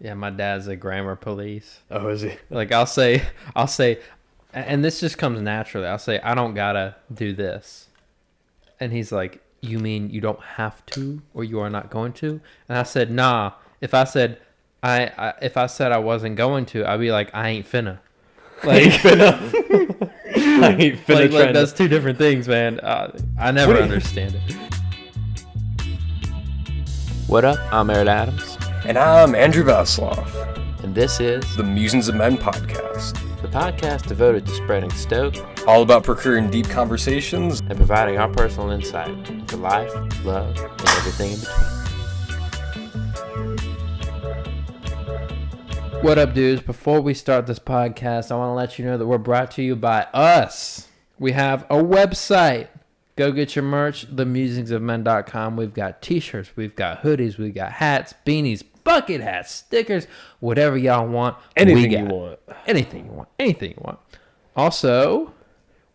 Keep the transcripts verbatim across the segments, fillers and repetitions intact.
Yeah, my dad's a grammar police. Oh, is he? Like, I'll say, I'll say, and this just comes naturally. I'll say, I don't gotta do this. And he's like, you mean you don't have to, or you are not going to? And I said, nah, if I said, I, I if I said I wasn't going to, I'd be like, I ain't finna. Like, I ain't finna. I ain't finna. Like, like that's two different things, man. Uh, I never understand it. What up? I'm Eric Adams. And I'm Andrew Vasloff. And this is The Musings of Men podcast. The podcast devoted to spreading stoke, all about procuring deep conversations, and providing our personal insight into life, love, and everything in between. What up, dudes? Before we start this podcast, I want to let you know that we're brought to you by us. We have a website. Go get your merch, the musings of men dot com. We've got t-shirts, we've got hoodies, we've got hats, beanies, bucket hats, stickers, whatever y'all want. Anything you want. Anything you want. Anything you want. Also,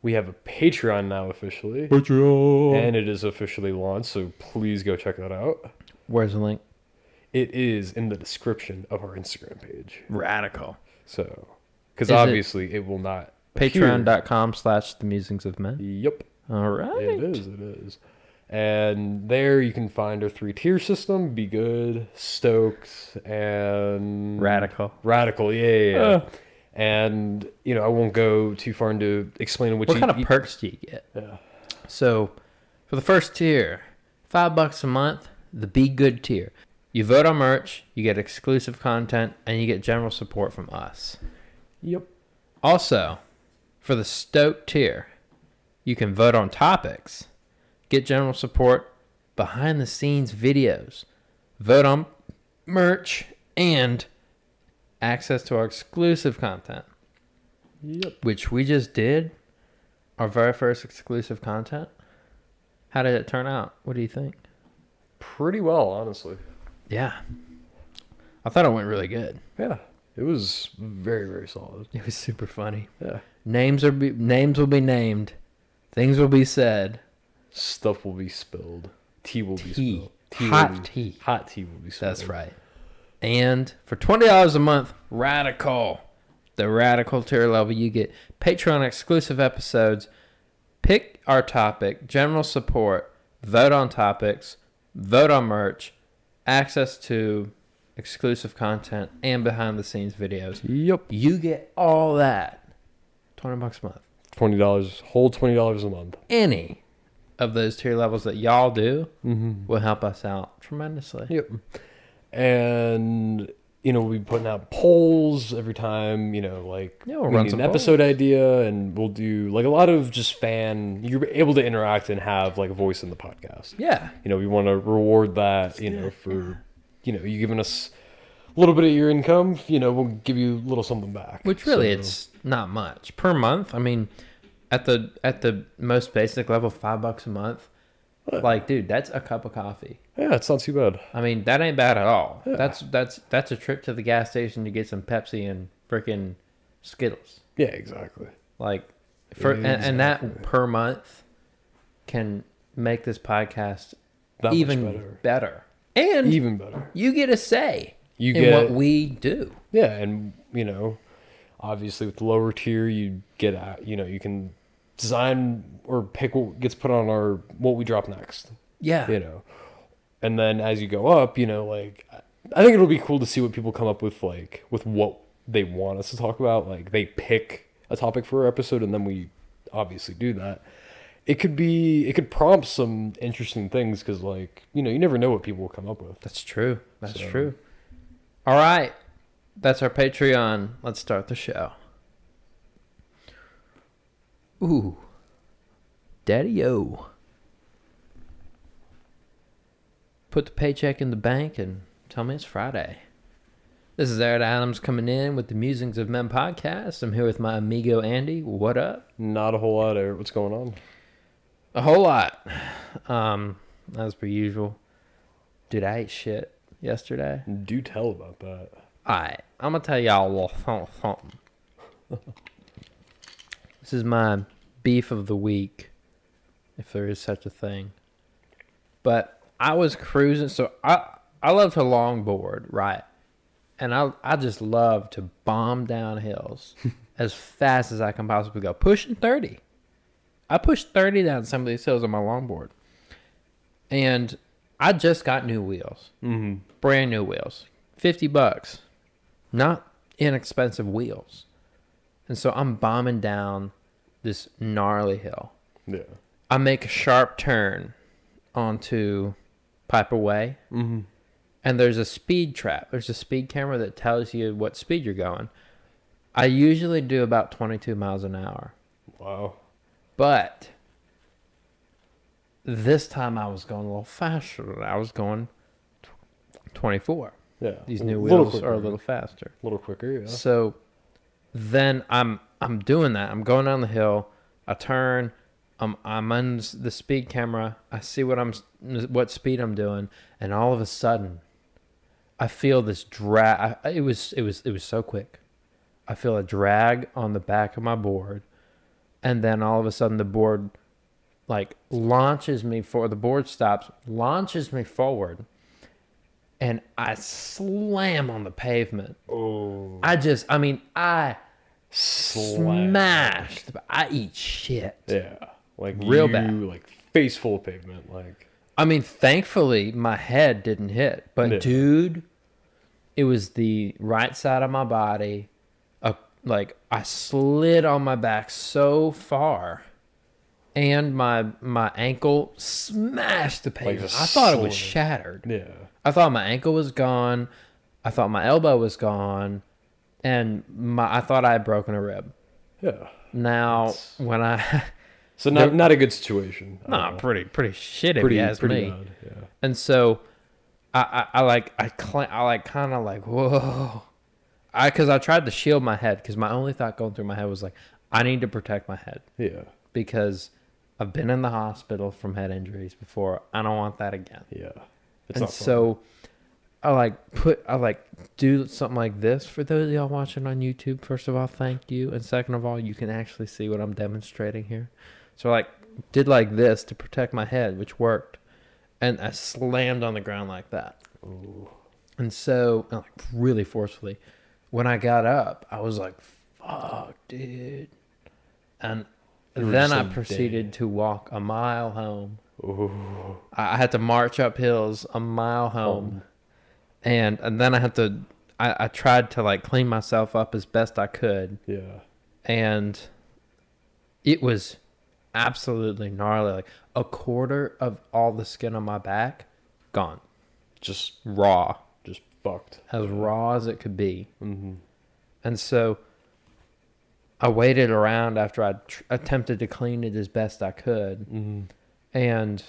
we have a Patreon now officially. Patreon. And it is officially launched, so please go check that out. Where's the link? It is in the description of our Instagram page. Radical. So, because obviously it will not. Patreon.com slash the musings of men. Yep. All right. It is, it is. And there you can find our three-tier system, Be Good, Stokes, and... Radical. Radical, yeah, yeah, yeah. Uh, and, you know, I won't go too far into explaining what, what you... What kind of perks do you get? Yeah. So, for the first tier, five bucks a month, the Be Good tier. You vote on merch, you get exclusive content, and you get general support from us. Yep. Also, for the Stoke tier... You can vote on topics, get general support, behind-the-scenes videos, vote on merch, and access to our exclusive content, yep. Which we just did, our very first exclusive content. How did it turn out? What do you think? Pretty well, honestly. Yeah. I thought it went really good. Yeah. It was very, very solid. It was super funny. Yeah. Names are be- names will be named. Things will be said. Stuff will be spilled. Tea will tea. be spilled. Tea Hot be, tea. Hot tea will be spilled. That's right. And for twenty dollars a month, Radical. The Radical tier level, you get Patreon exclusive episodes, pick our topic, general support, vote on topics, vote on merch, access to exclusive content, and behind-the-scenes videos. Yep. You get all that. twenty bucks a month. twenty dollars, whole twenty dollars a month. Any of those tier levels that y'all do mm-hmm. will help us out tremendously. Yep. And, you know, we'll be putting out polls every time, you know, like yeah, we'll we run need an polls. episode idea, and we'll do like a lot of just fan, you're able to interact and have like a voice in the podcast. Yeah. You know, we want to reward that, you know, for, you know, you giving us a little bit of your income, you know, we'll give you a little something back. Which really so, it's not much per month. I mean, at the at the most basic level, five bucks a month. What? Like, dude, that's a cup of coffee. Yeah, it's not too bad. I mean, that ain't bad at all. Yeah. That's that's that's a trip to the gas station to get some Pepsi and freaking Skittles. Yeah, exactly. Like, for exactly. And, and that per month can make this podcast that even better. better and even better. You get a say. You get in what we do. Yeah, and, you know, obviously with the lower tier, you get out, you know, you can design or pick what gets put on our, what we drop next. Yeah. You know, and then as you go up, you know, like, I think it'll be cool to see what people come up with, like, with what they want us to talk about. Like, they pick a topic for our episode, and then we obviously do that. It could be, it could prompt some interesting things, because, like, you know, you never know what people will come up with. That's true. That's so. true. All right, that's our Patreon. Let's start the show. Ooh, Daddy-o. Put the paycheck in the bank and tell me it's Friday. This is Eric Adams coming in with the Musings of Men podcast. I'm here with my amigo Andy. What up? Not a whole lot, Eric. What's going on? A whole lot. Um, as per usual. Dude, I ate shit yesterday. Do tell about that. Alright, I'm gonna tell y'all a little something. This is my beef of the week, if there is such a thing. But I was cruising, so I I love to longboard, right? and I I just love to bomb down hills as fast as I can possibly go. Pushing thirty. I pushed thirty down some of these hills on my longboard. And I just got new wheels. Mm-hmm. Brand new wheels. fifty bucks. Not inexpensive wheels. And so I'm bombing down this gnarly hill. Yeah. I make a sharp turn onto Piper Way. Mm-hmm. And there's a speed trap. There's a speed camera that tells you what speed you're going. I usually do about twenty-two miles an hour. Wow. But this time I was going a little faster. I was going twenty-four. Yeah. These new wheels are a little faster. A little quicker, yeah. So then I'm I'm doing that. I'm going down the hill. I turn. I'm I'm on the speed camera. I see what I'm what speed I'm doing, and all of a sudden, I feel this drag. I, it was it was it was so quick. I feel a drag on the back of my board, and then all of a sudden the board, like launches me for the board stops, launches me forward, and I slam on the pavement. Oh! I just I mean I slam. smashed. I eat shit. Yeah. Like real you, bad, like face full of pavement. Like I mean, thankfully my head didn't hit, but yeah. Dude, it was the right side of my body. Uh, like I slid on my back so far, and my my ankle smashed the pavement. Like I thought it was shattered. Yeah, I thought my ankle was gone. I thought my elbow was gone, and my I thought I had broken a rib. Yeah. Now that's... when I. So not not a good situation. No, nah, pretty pretty shit if you ask me. Bad, yeah. And so, I, I, I like I cl- I like kind of like whoa, I because I tried to shield my head because my only thought going through my head was like I need to protect my head. Yeah. Because I've been in the hospital from head injuries before. I don't want that again. Yeah. It's and so, I like put I like do something like this for those of y'all watching on YouTube. First of all, thank you, and second of all, you can actually see what I'm demonstrating here. So I like, did like this to protect my head, which worked. And I slammed on the ground like that. Ooh. And so, like really forcefully, when I got up, I was like, fuck, dude. And then I proceeded day. to walk a mile home. Ooh. I had to march up hills a mile home. Oh. And, and then I had to, I, I tried to like clean myself up as best I could. Yeah. And it was... absolutely gnarly. Like a quarter of all the skin on my back gone, just raw, just fucked, as raw as it could be. Mm-hmm. And so I waited around after I tr- attempted to clean it as best I could. Mm-hmm. And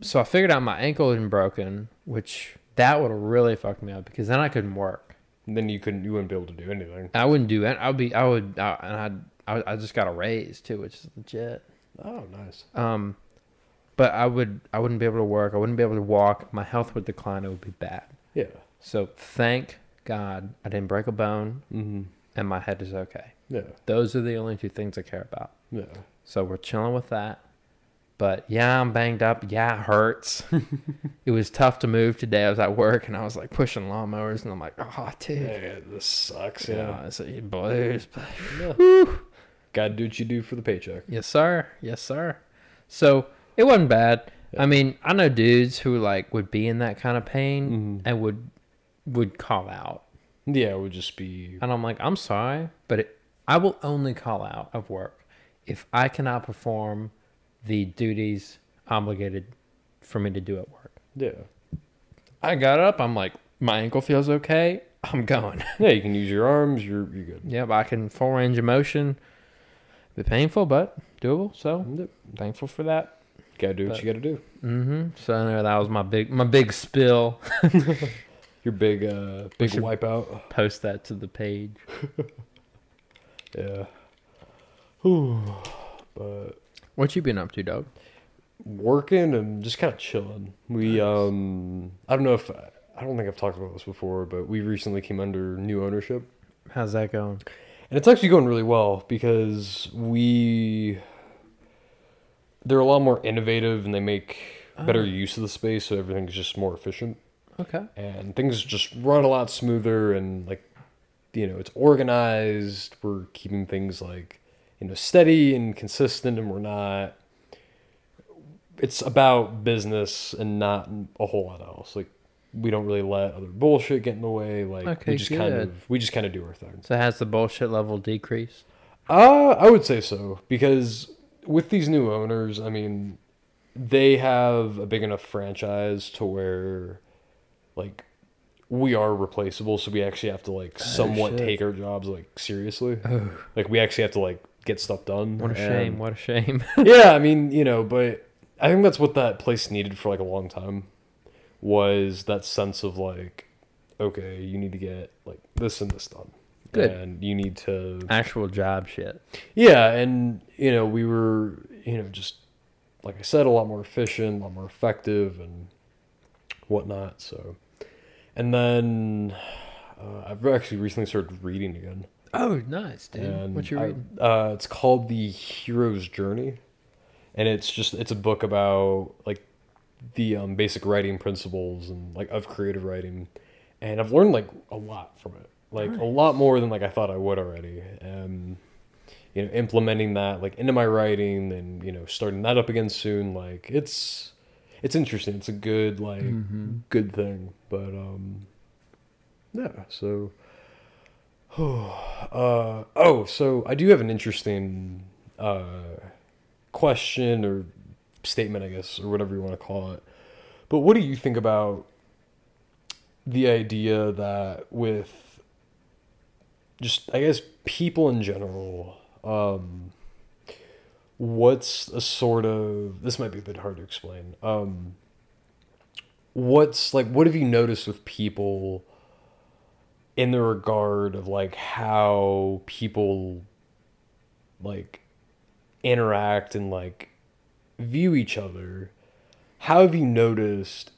so I figured out my ankle had been broken, which that would have really fucked me up because then I couldn't work. And then you couldn't, you wouldn't be able to do anything. I wouldn't do it. I'd be, I would, I, and I'd. I I just got a raise too, which is legit. Oh, nice. Um, but I would I wouldn't be able to work. I wouldn't be able to walk. My health would decline. It would be bad. Yeah. So thank God I didn't break a bone, mm-hmm. and my head is okay. Yeah. Those are the only two things I care about. Yeah. So we're chilling with that. But yeah, I'm banged up. Yeah, it hurts. It was tough to move today. I was at work and I was like pushing lawnmowers, and I'm like, oh, dude, yeah, this sucks. Yeah. yeah. I said, you boys, yeah. Gotta do what you do for the paycheck. Yes, sir. Yes, sir. So it wasn't bad. Yeah. I mean, I know dudes who like would be in that kind of pain, mm-hmm. and would would call out. Yeah, it would just be. And I'm like, I'm sorry, but it, I will only call out of work if I cannot perform the duties obligated for me to do at work. Yeah. I got up. I'm like, my ankle feels okay. I'm going. Yeah, you can use your arms. You're you're good. Yeah, but I can full range of motion. Be painful, but doable. So yep. Thankful for that. Gotta do but, what you gotta do. Mm-hmm. So anyway, that was my big, my big spill. Your big, uh, big wipeout. Post that to the page. Yeah. Ooh. But what you been up to, dog? Working and just kind of chilling. We, nice. um, I don't know if I, I don't think I've talked about this before, but we recently came under new ownership. How's that going? And it's actually going really well because we, they're a lot more innovative and they make better oh. use of the space, so everything's just more efficient. Okay. And things just run a lot smoother, and like, you know, it's organized. We're keeping things like, you know, steady and consistent, and we're not, it's about business and not a whole lot else. Like, we don't really let other bullshit get in the way. Like, okay, we just good. kind of, we just kind of do our thing. So has the bullshit level decreased? Uh, I would say so, because with these new owners, I mean, they have a big enough franchise to where, like, we are replaceable, so we actually have to, like, oh, somewhat shit. take our jobs, like, seriously. Oh. Like, we actually have to, like, get stuff done. What a and, shame, what a shame. Yeah, I mean, you know, but I think that's what that place needed for, like, a long time, was that sense of, like, okay, you need to get, like, this and this done. Good. And you need to... actual job shit. Yeah, and, you know, we were, you know, just, like I said, a lot more efficient, a lot more effective, and whatnot, so... And then uh, I've actually recently started reading again. Oh, nice, dude. And what you reading? I, uh, it's called The Hero's Journey. And it's just, it's a book about, like, the um, basic writing principles and, like, of creative writing. And I've learned, like, a lot from it. Like, nice. a lot more than, like, I thought I would already. And, you know, implementing that, like, into my writing and, you know, starting that up again soon. Like, it's... It's interesting. It's a good, like, mm-hmm. good thing. But, um, yeah, so, oh, uh, oh, so I do have an interesting uh, question or statement, I guess, or whatever you want to call it. But what do you think about the idea that with just, I guess, people in general, um, what's a sort of, this might be a bit hard to explain, um what's like what have you noticed with people in the regard of like how people like interact and like view each other? How have you noticed,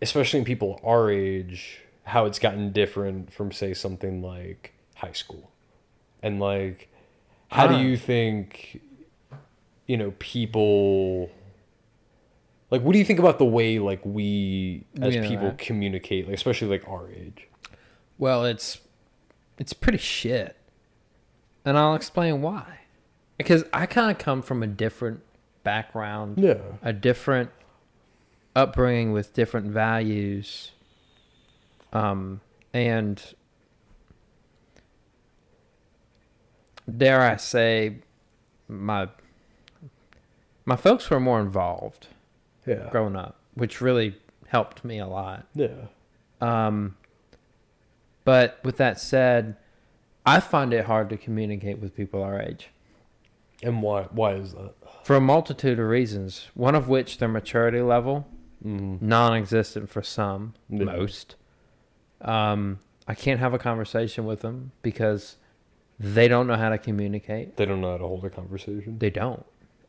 especially in people our age, how it's gotten different from say something like high school? And like, how do you think, you know, people, like, what do you think about the way, like, we, as you know, people that. communicate, like, especially, like, our age? Well, it's, it's pretty shit. And I'll explain why. Because I kind of come from a different background. Yeah. A different upbringing with different values. Um, and dare I say, my... My folks were more involved yeah. growing up, which really helped me a lot. Yeah. Um, but with that said, I find it hard to communicate with people our age. And why Why is that? For a multitude of reasons, one of which their maturity level, mm. non-existent for some, yeah. most. Um, I can't have a conversation with them because they don't know how to communicate. They don't know how to hold a conversation? They don't.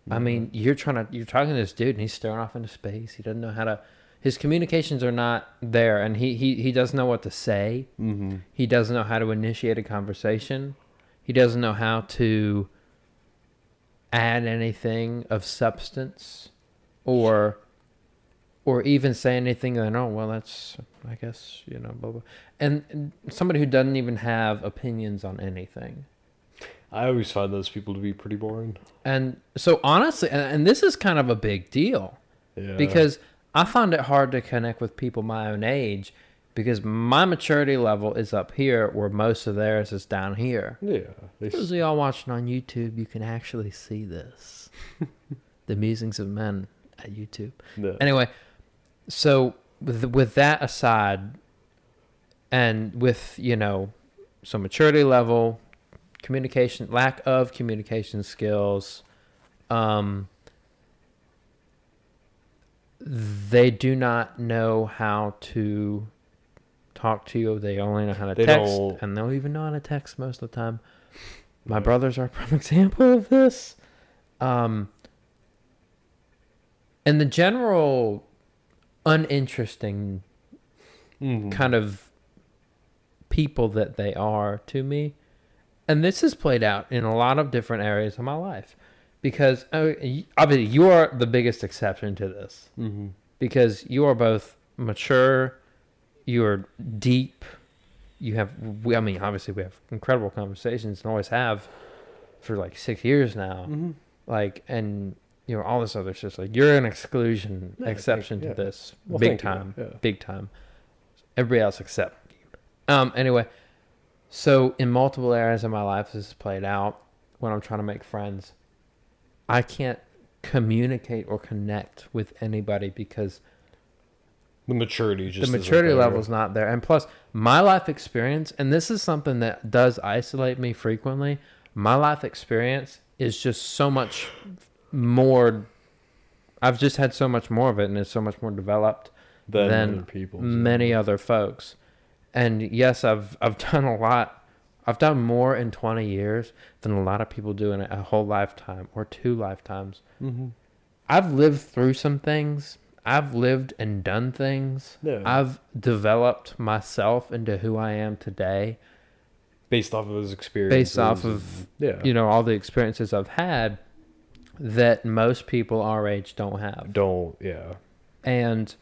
I mean, you're trying to, you're talking to this dude and he's staring off into space. He doesn't know how to, his communications are not there, and he, he, he doesn't know what to say. Mm-hmm. He doesn't know how to initiate a conversation. He doesn't know how to add anything of substance or, or even say anything that, oh, well, that's, I guess, you know, blah, blah. And, and somebody who doesn't even have opinions on anything. I always find those people to be pretty boring. And so honestly, and, and this is kind of a big deal. Yeah. Because I find it hard to connect with people my own age because my maturity level is up here where most of theirs is down here. Yeah. They... Those of y'all watching on YouTube, you can actually see this. The Musings of Men at YouTube. No. Anyway, so with, with that aside, and with, you know, some maturity level... communication, lack of communication skills, um, they do not know how to talk to you. They only know how to they text, don't... and they'll even know how to text most of the time. My brothers are a prime example of this. Um, and the general uninteresting mm-hmm. kind of people that they are to me. And this has played out in a lot of different areas of my life because uh, obviously you are the biggest exception to this mm-hmm. because you are both mature you're deep. You have, I mean, obviously we have incredible conversations and always have for like six years now. Mm-hmm. Like, and you know, all this other shit's like, you're an exclusion, yeah, exception think, yeah. to this well, big time, yeah. big time. Everybody else except you. Um, anyway, so in multiple areas of my life, this is played out when I'm trying to make friends. I can't communicate or connect with anybody because the maturity just the maturity level's not there. And plus, my life experience, and this is something that does isolate me frequently, my life experience is just so much more. I've just had so much more of it, and it's so much more developed than, than other people, so. many other folks. And yes, I've I've done a lot. I've done more in twenty years than a lot of people do in a whole lifetime or two lifetimes. Mm-hmm. I've lived through some things. I've lived and done things. Yeah. I've developed myself into who I am today. Based off of those experiences. Based off of, yeah. you know, all the experiences I've had that most people our age don't have. Don't, yeah. And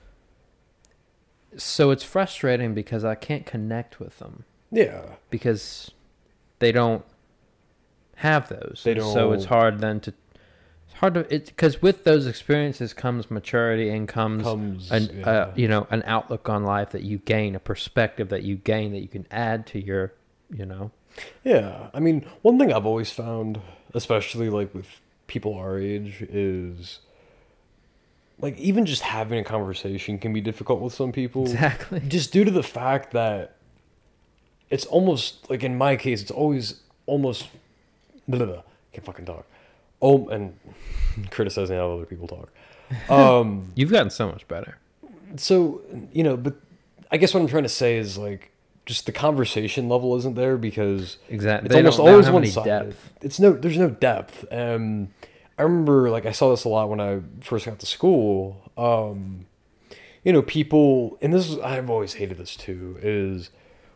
so it's frustrating because I can't connect with them. Yeah. Because they don't have those. They don't. So it's hard then to, it's hard to, it, because with those experiences comes maturity and comes, comes an, yeah. uh, you know, an outlook on life that you gain, a perspective that you gain that you can add to your, you know. Yeah. I mean, one thing I've always found, especially like with people our age, is like even just having a conversation can be difficult with some people. Exactly. Just due to the fact that it's almost, like in my case, it's always almost, blah, blah, blah, can't fucking talk. Oh, and criticizing how other people talk. Um, You've gotten so much better. So, you know, but I guess what I'm trying to say is like, just the conversation level isn't there because exactly. it's they almost always one-sided. It's no, there's no depth. Um, I remember, like, I saw this a lot when I first got to school. Um, you know, people, and this is, I've always hated this too, is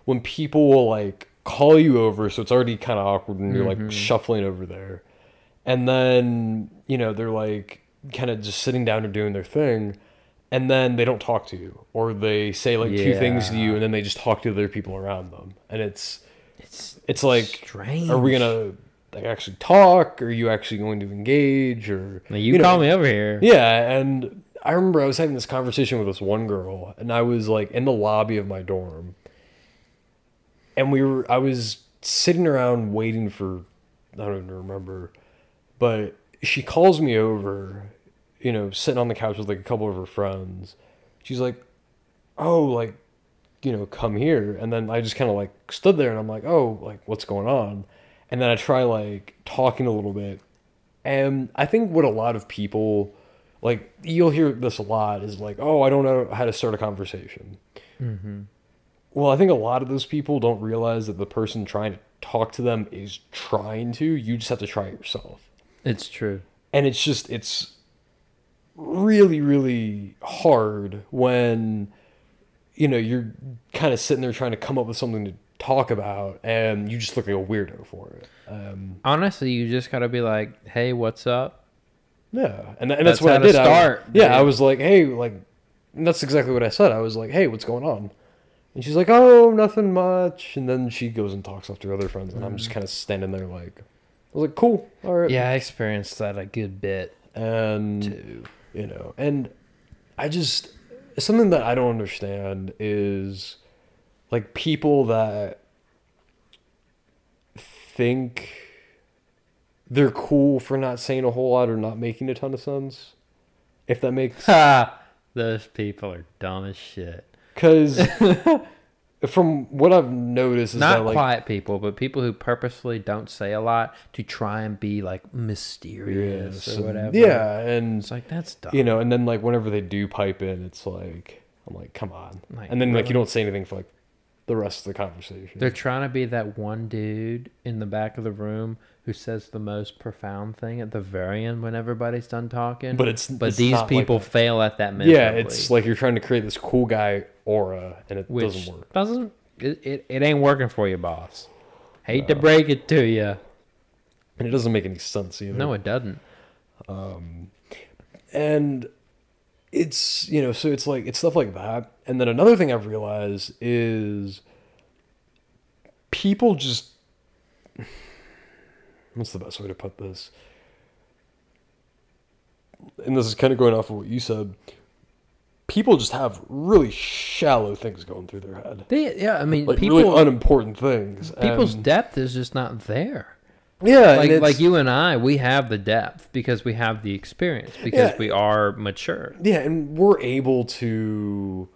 when people will like call you over, so it's already kind of awkward and you're mm-hmm. like shuffling over there. And then, you know, they're like kind of just sitting down and doing their thing. And then they don't talk to you or they say like yeah. two things to you and then they just talk to other people around them. And it's, it's, it's like, strange. Are we going to like actually talk? Or are you actually going to engage? Or now you, you call know, me over here. Yeah. And I remember I was having this conversation with this one girl and I was like in the lobby of my dorm. And we were, I was sitting around waiting for, I don't even remember, but she calls me over, you know, sitting on the couch with like a couple of her friends. She's like, oh, like, you know, come here. And then I just kind of like stood there and I'm like, oh, like what's going on? And then I try like talking a little bit. And I think what a lot of people, like you'll hear this a lot is like, oh, I don't know how to start a conversation. Mm-hmm. Well, I think a lot of those people don't realize that the person trying to talk to them is trying to. You just have to try it yourself. It's true. And it's just, it's really, really hard when, you know, you're kind of sitting there trying to come up with something to talk about and you just look like a weirdo for it. Um, Honestly, you just got to be like, hey, what's up? Yeah. And, and that's, that's what I did. Start, I, yeah. I was like, hey, like, and that's exactly what I said. I was like, hey, what's going on? And she's like, oh, nothing much. And then she goes and talks off to her other friends. And I'm just kind of standing there like, I was like, cool. All right. Yeah, I experienced that a good bit. And, too. you know, and I just, something that I don't understand is like people that think they're cool for not saying a whole lot or not making a ton of sense. If that makes sense. Those people are dumb as shit. Because from what I've noticed is not that, like, quiet people, but people who purposely don't say a lot to try and be like mysterious yes, or whatever. Yeah, and it's like that's dumb. You know, and then like whenever they do pipe in, it's like I'm like, come on. Like, and then really? like you don't say anything for like the rest of the conversation. They're trying to be that one dude in the back of the room who says the most profound thing at the very end when everybody's done talking. But it's but it's these people like fail at that miserably. Yeah, it's like you're trying to create this cool guy aura and it Which doesn't work. Doesn't it, it? It ain't working for you, boss. Hate no. to break it to you. And it doesn't make any sense either. No, it doesn't. Um, and it's, you know, so it's like, it's stuff like that. And then another thing I've realized is people just, what's the best way to put this? And this is kind of going off of what you said. People just have really shallow things going through their head. They, yeah, I mean, like people, really unimportant things. People's and, depth is just not there. Yeah, like like you and I, we have the depth because we have the experience, because yeah, we are mature. Yeah, and we're able to,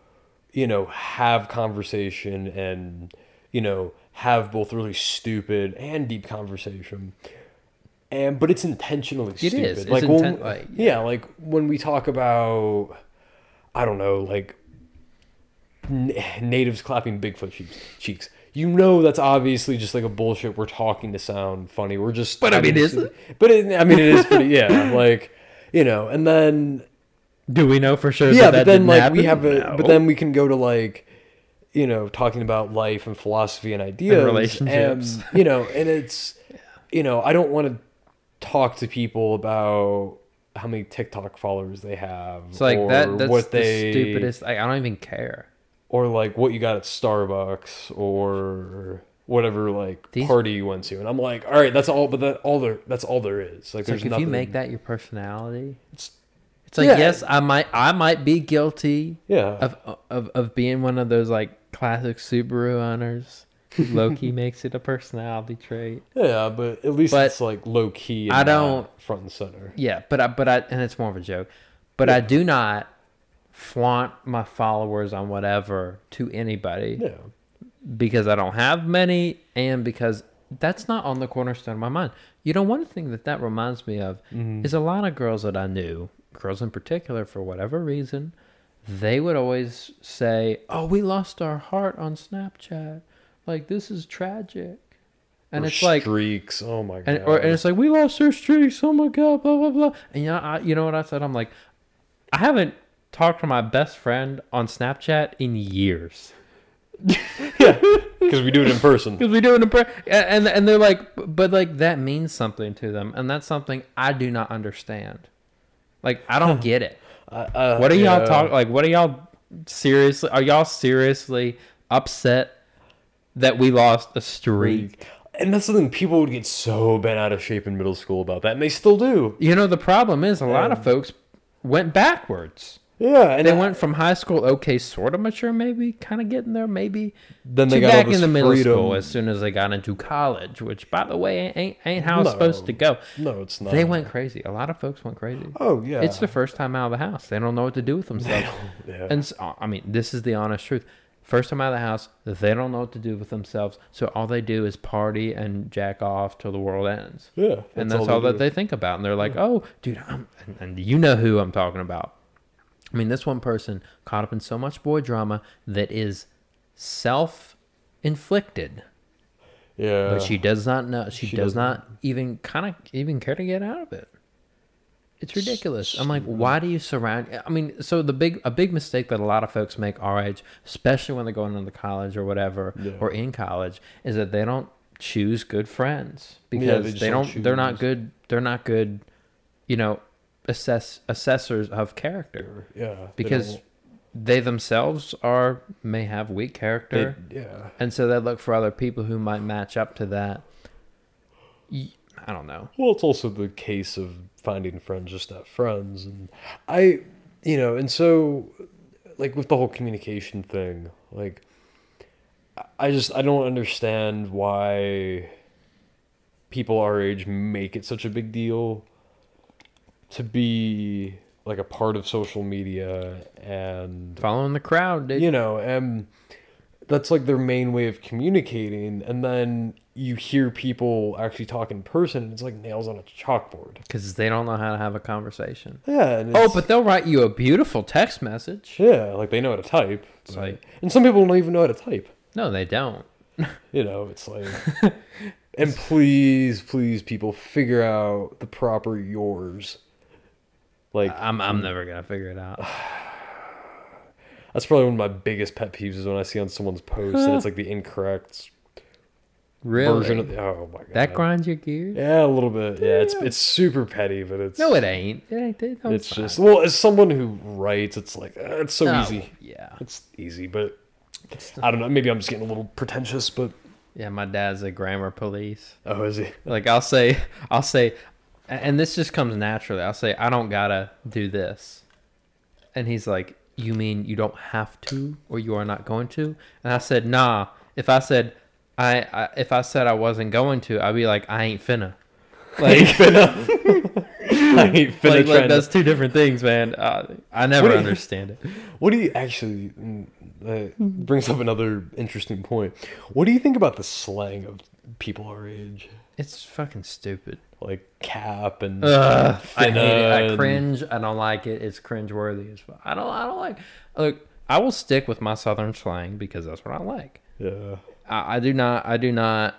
you know, have conversation and, you know, have both really stupid and deep conversation. And but it's intentionally stupid. It is. It's like, inten- when, like yeah, yeah, like when we talk about, I don't know, like n- natives clapping Bigfoot cheeks, cheeks. You know, that's obviously just like a bullshit. We're talking to sound funny. We're just, but I mean, is it? But it, I mean, it is pretty. Yeah, like, you know. And then, do we know for sure? Yeah, that but that then didn't like happen? we have a. No. But then we can go to like, you know, talking about life and philosophy and ideas and relationships. And, you know, and it's, yeah. you know, I don't want to talk to people about how many TikTok followers they have. It's like or that. That's what the they, stupidest. I, I don't even care. Or like what you got at Starbucks or whatever like These, party you went to, and I'm like, all right, that's all, but that all there, that's all there is. Like, it's there's like if nothing. You make that your personality, it's, it's like yeah. yes, I might, I might be guilty, yeah. of, of of being one of those like classic Subaru owners. Low key makes it a personality trait. Yeah, but at least but it's like low key. And I don't front and center. Yeah, but I, but I, and it's more of a joke, but yeah. I do not flaunt my followers on whatever to anybody, yeah. because I don't have many, and because that's not on the cornerstone of my mind. You know, one thing that that reminds me of mm-hmm. is a lot of girls that I knew, girls in particular, for whatever reason, they would always say, "Oh, we lost our heart on Snapchat. Like, this is tragic." And or it's like streaks. Oh my god! And, or, and it's like, we lost our streaks. Oh my god! Blah blah blah. And you know, I, you know what I said? I'm like, I haven't talked to my best friend on Snapchat in years. Yeah, because we do it in person. Because we do it in person, and and they're like, but like that means something to them, and that's something I do not understand. Like, I don't get it. Uh, uh, what are yeah. y'all talking? Like, what are y'all seriously? Are y'all seriously upset that we lost a streak? And that's the thing, people would get so bent out of shape in middle school about that, and they still do. You know, the problem is a yeah. lot of folks went backwards. Yeah, and they I, went from high school, okay, sort of mature, maybe, kind of getting there, maybe. Then they got back in the middle freedom. School as soon as they got into college, which, by the way, ain't ain't how no. it's supposed to go. No, it's not. They went crazy. A lot of folks went crazy. Oh yeah, it's the first time out of the house. They don't know what to do with themselves. Yeah. And so, I mean, this is the honest truth. First time out of the house, they don't know what to do with themselves. So all they do is party and jack off till the world ends. Yeah, that's and that's all, all they that do. They think about. And they're like, yeah. oh, dude, I'm, and, and you know who I'm talking about. I mean, this one person caught up in so much boy drama that is self-inflicted. Yeah. But she does not know. She, she does doesn't. not even kind of even care to get out of it. It's ridiculous. I'm like, why do you surround? I mean, so the big a big mistake that a lot of folks make our age, especially when they're going into college or whatever, yeah. or in college, is that they don't choose good friends because yeah, they, they don't. don't they're not good. They're not good. You know. assess assessors of character yeah because they, they themselves are may have weak character they, yeah and so they look for other people who might match up to that. I don't know. Well, it's also the case of finding friends just not friends. And I you know and so like with the whole communication thing, like I just I don't understand why people our age make it such a big deal to be like a part of social media and following the crowd, dude. You know, and that's like their main way of communicating. And then you hear people actually talk in person, and it's like nails on a chalkboard because they don't know how to have a conversation. Yeah. And oh, but they'll write you a beautiful text message. Yeah, like they know how to type. It's like, like, and some people don't even know how to type. No, they don't. You know, it's like. And please, please, people, figure out the proper yours. Like I'm, I'm never gonna figure it out. That's probably one of my biggest pet peeves is when I see on someone's post and it's like the incorrect Really? Version of the, oh my god, that grinds your gears. Yeah, a little bit. Yeah, yeah. it's it's super petty, but it's no, it ain't. It ain't. It it's fine. Just well, as someone who writes, it's like uh, it's so oh, easy. Yeah, it's easy, but it's I don't know. Maybe I'm just getting a little pretentious, but yeah, my dad's a grammar police. Oh, is he? Like I'll say, I'll say, and this just comes naturally. I'll say, I don't gotta do this, and he's like, you mean you don't have to, or you are not going to? And I said, nah. If I said. I, I if I said I wasn't going to, I'd be like, I ain't finna. Like, ain't finna. I ain't finna. Like, like that's to... two different things, man. Uh, I never you, understand it. What do you actually uh, brings up another interesting point? What do you think about the slang of people our age? It's fucking stupid. Like cap and Ugh, finna I hate it. I cringe. I don't like it. It's cringeworthy as fuck. I don't. I don't like. Look, I will stick with my Southern slang because that's what I like. Yeah. I do not. I do not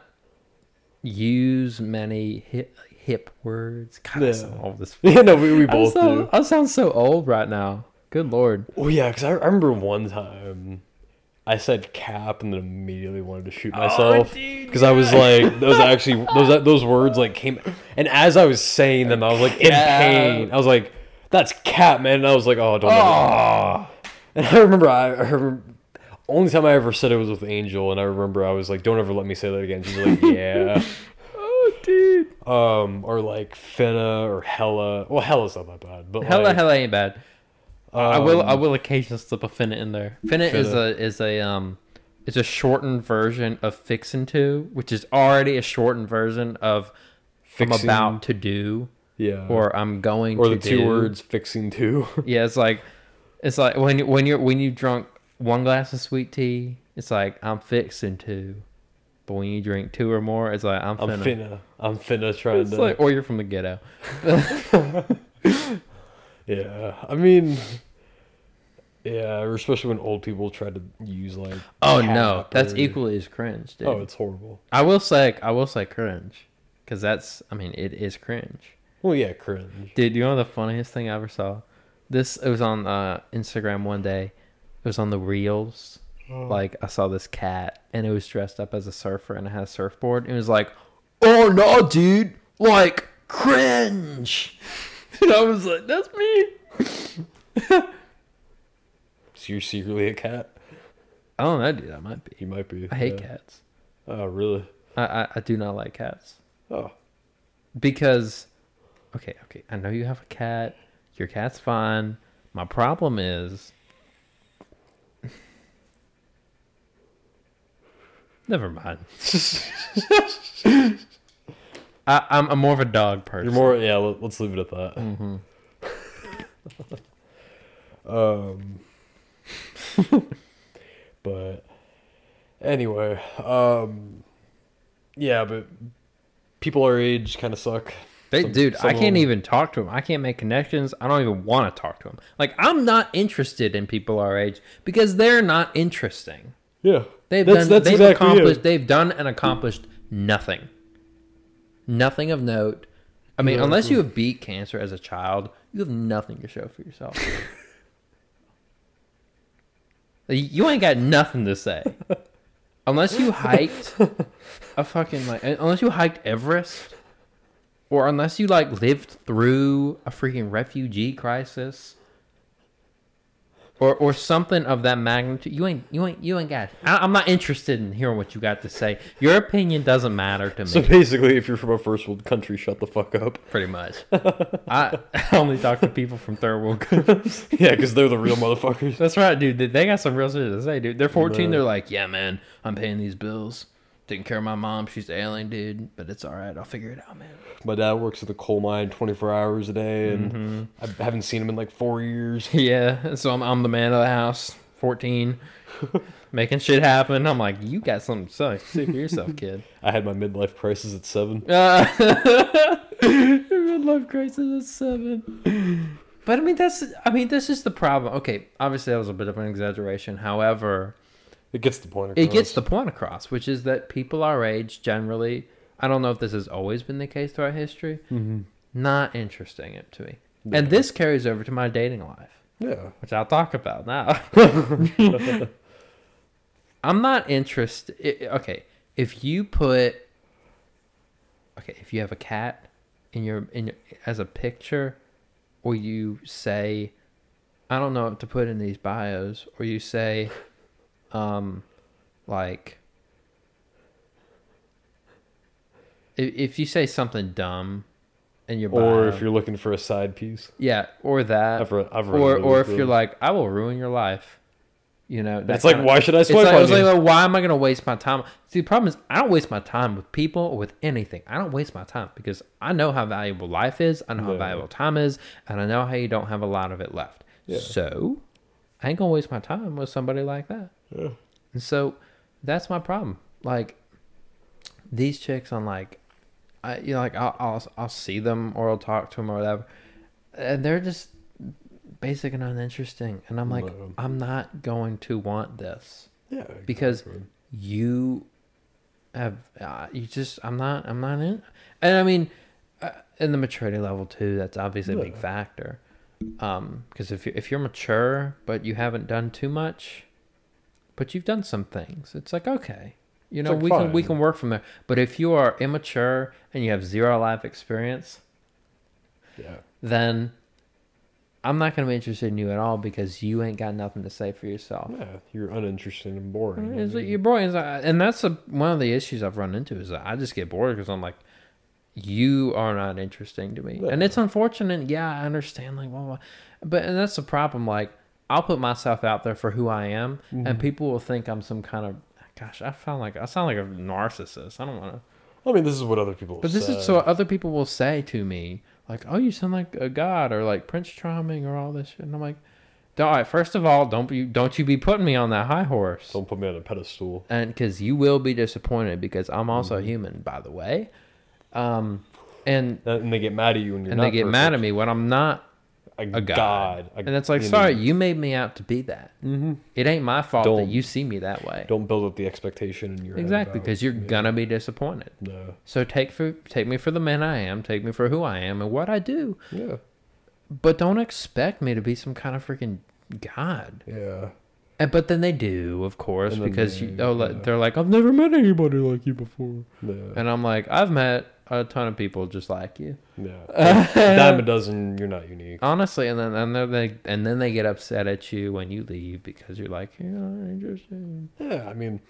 use many hip, hip words. God, yeah. I sound all this. Yeah, no, we, we both I sound, do. I sound so old right now. Good lord. Oh yeah, because I remember one time I said cap and then immediately wanted to shoot myself because oh, I was like, those actually those those words like came, and as I was saying them, I was like in pain. I was like, that's cap, man. And I was like, oh, don't. Oh. And I remember I, I remember. Only time I ever said it was with Angel, and I remember I was like, don't ever let me say that again. She's like, yeah. Oh, dude. Um, or like finna or hella. Well, hella's not that bad. But hella, like, hella ain't bad. Um, I will I will occasionally slip a finna in there. Finna, finna. is a is a um it's a shortened version of fixin' to, which is already a shortened version of fixing. I'm about to do. Yeah. Or I'm going or to do. Or the two do. words fixing to. Yeah, it's like it's like when when you're when you drunk one glass of sweet tea, it's like, I'm fixing to. But when you drink two or more, it's like, I'm finna. I'm finna. I'm finna try it's to. Like, or you're from the ghetto. Yeah. I mean, yeah, especially when old people try to use like. Oh, no. That's or, equally as cringe, dude. Oh, it's horrible. I will say, I will say cringe. Because that's, I mean, it is cringe. Well, yeah, cringe. Dude, you know the funniest thing I ever saw? This, it was on uh, Instagram one day. It was on the reels. Oh. Like, I saw this cat, and it was dressed up as a surfer, and it had a surfboard. And it was like, oh, no, dude. Like, cringe. And I was like, that's me. So you're secretly a cat? I don't know, dude. I might be. You might be. I hate yeah. cats. Oh, really? I, I, I do not like cats. Oh. Because, okay, okay. I know you have a cat. Your cat's fine. My problem is... Never mind. I, I'm, I'm more of a dog person. You're more, yeah. Let, let's leave it at that. Mm-hmm. um, but anyway, um, yeah. But people our age kind of suck. They, some, dude, some I can't them. even talk to them. I can't make connections. I don't even want to talk to them. Like, I'm not interested in people our age because they're not interesting. Yeah. They've that's, done. That's they've exactly accomplished. It. They've done and accomplished nothing. Nothing of note. I mean, no, unless no. you have beat cancer as a child, you have nothing to show for yourself. You ain't got nothing to say, unless you hiked a fucking like, unless you hiked Everest, or unless you like lived through a freaking refugee crisis. Or or something of that magnitude. You ain't you ain't you ain't got. I, I'm not interested in hearing what you got to say. Your opinion doesn't matter to me. So basically, if you're from a first world country, shut the fuck up. Pretty much. I, I only talk to people from third world countries. Yeah, because they're the real motherfuckers. That's right, dude. They got some real shit to say, dude. They're fourteen. Man. They're like, yeah, man, I'm paying these bills. Taking care of my mom. She's ailing, dude. But it's all right. I'll figure it out, man. My dad works at the coal mine twenty-four hours a day, and mm-hmm. I haven't seen him in like four years. Yeah, so I'm I'm the man of the house, fourteen, making shit happen. I'm like, you got something to say. See for yourself, kid. I had my midlife crisis at seven. Uh, midlife crisis at seven. But I mean, that's I mean, that's just the problem. Okay, obviously that was a bit of an exaggeration. However. It gets the point across. It gets the point across, which is that people our age generally, I don't know if this has always been the case throughout history, mm-hmm. not interesting it to me. Yeah. And this carries over to my dating life. Yeah. Which I'll talk about now. I'm not interested. Okay, if you put, okay, if you have a cat in your in your, as a picture, or you say, I don't know what to put in these bios, or you say, um, like, if, if you say something dumb in your bio, or if you're looking for a side piece, yeah, or that, I've re- I've or or if things. You're like, I will ruin your life. You know, that it's like, of, why should I swipe like, on you? Like, why am I going to waste my time? See, the problem is I don't waste my time with people or with anything. I don't waste my time because I know how valuable life is. I know yeah. how valuable time is. And I know how you don't have a lot of it left. Yeah. So I ain't going to waste my time with somebody like that. Yeah. And so that's my problem. Like these chicks on like, I, you know, like I'll, I'll, I'll see them or I'll talk to them or whatever. And they're just basic and uninteresting, and I'm like, no. I'm not going to want this. Yeah, exactly. Because you have, uh, you just, I'm not, I'm not in. And I mean, uh, in the maturity level too, that's obviously yeah. a big factor. Um, because if you if you're mature, but you haven't done too much, but you've done some things, it's like okay, you know, like we fine. can we can work from there. But if you are immature and you have zero life experience, yeah, then. I'm not going to be interested in you at all because you ain't got nothing to say for yourself. Yeah, you're uninterested and boring. It's like you're boring. And that's a, one of the issues I've run into is that I just get bored because I'm like, you are not interesting to me. Yeah. And it's unfortunate. Yeah, I understand. Like, blah, blah. But and that's the problem. Like, I'll put myself out there for who I am, mm-hmm. and people will think I'm some kind of, gosh, I sound like, I sound like a narcissist. I don't want to. I mean, this is what other people will But this say. is so other people will say to me, like, oh, you sound like a god or like Prince Charming or all this shit. And I'm like, all right, first of all, don't be, don't you be putting me on that high horse. Don't put me on a pedestal. And because you will be disappointed because I'm also mm-hmm. human, by the way. Um, and, and they get mad at you when you're and not And they get perfect. mad at me when I'm not a, a god. god. A, and it's like, you sorry, know. you made me out to be that. Mm-hmm. It ain't my fault don't, that you see me that way. Don't build up the expectation in your Exactly, because you're yeah. going to be disappointed. No. So take for take me for the man I am, take me for who I am and what I do. Yeah. But don't expect me to be some kind of freaking god. Yeah. And, but then they do, of course, because they, you, oh, yeah. they're like, I've never met anybody like you before. Yeah. And I'm like, I've met a ton of people just like you. Yeah. Like, a dime a dozen, you're not unique. Honestly, and then and they and then they get upset at you when you leave because you're like, you're not interested. Yeah, I mean,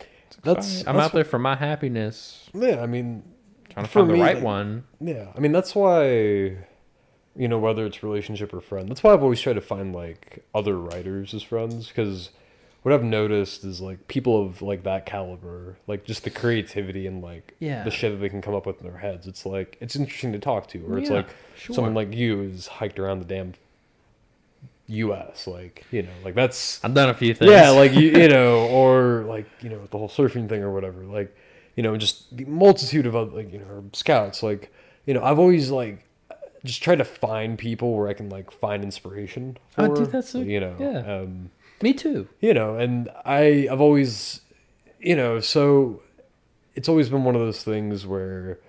that's I'm that's out there for my happiness. Yeah, I mean, trying to find me, the right like, one. Yeah, I mean, that's why, you know, whether it's relationship or friend, that's why I've always tried to find like other writers as friends, because what I've noticed is like people of like that caliber, like just the creativity and like yeah. the shit that they can come up with in their heads. It's like, it's interesting to talk to, or yeah, it's like sure. someone like you is hiked around the damn U S Like, you know, like that's, I've done a few things. Yeah. Like, you, you know, or like, you know, the whole surfing thing or whatever, like, you know, just the multitude of like, you know, scouts, like, you know, I've always like just tried to find people where I can like find inspiration. For, oh, dude, that's like, you know, yeah. um, me too. You know, and I, I've always, you know, so it's always been one of those things where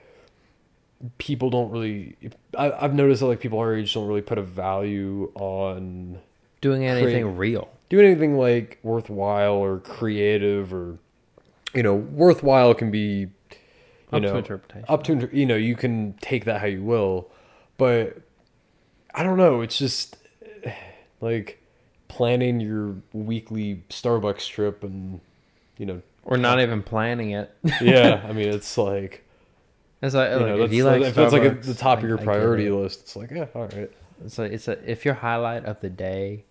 people don't really, I, I've noticed that like people our age don't really put a value on doing anything creative, real. Doing anything like worthwhile or creative or, you know, worthwhile can be, you up know, to interpretation. Up to, you know, you can take that how you will, but I don't know. It's just like planning your weekly Starbucks trip and, you know, or not even planning it. Yeah, I mean, it's like, it's like, you know, like, that's, if you like if that's like at the top of your priority list, it's like, yeah, all right. It's like, it's a, if your highlight of the day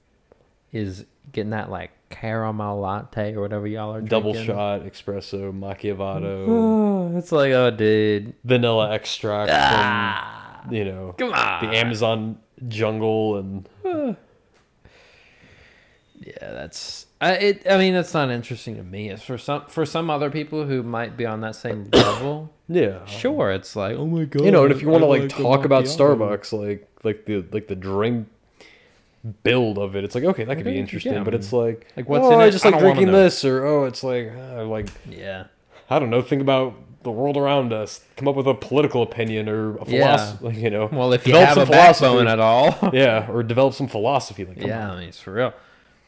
is getting that like caramel latte or whatever y'all are double drinking. Double shot espresso macchiato. Oh, it's like, oh, dude, vanilla extract ah, from, you know, come on. The Amazon jungle and. Uh, Yeah, that's I. It, I mean, that's not interesting to me. It's for some for some other people who might be on that same level. Yeah, sure. It's like, oh my god, you know. And if you want to like, like talk about Starbucks, like like the like the drink build of it, it's like okay, that could be interesting. Yeah, but it's like like what's oh, in it? I just like I drinking this, or oh, it's like uh, like yeah, I don't know. Think about the world around us, come up with a political opinion or a philosophy, yeah. you know. Well, if you have a backbone at all, yeah, or develop some philosophy. Like, yeah, on. I mean, it's for real.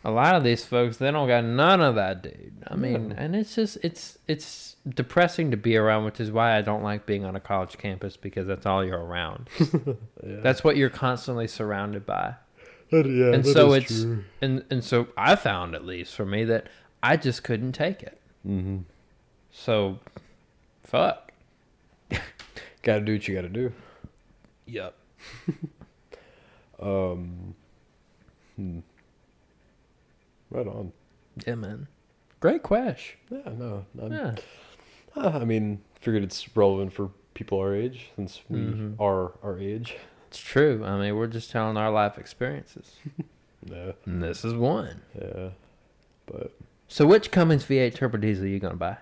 a lot of these folks, they don't got none of that, dude. I mean, no. And it's just, it's it's depressing to be around, which is why I don't like being on a college campus, because that's all you're around. Yeah. That's what you're constantly surrounded by. That, yeah, and that so is it's true. And, and so I found, at least for me, that I just couldn't take it. Mm-hmm. So, fuck. Gotta do what you gotta do. Yep. um. Hmm. Right on. Yeah, man. Great question. Yeah, no. Yeah. Uh, I mean, figured it's relevant for people our age, since we mm-hmm. are our age. It's true. I mean, we're just telling our life experiences. Yeah. And this is one. Yeah. But. So which Cummins V eight turbo diesel are you gonna buy?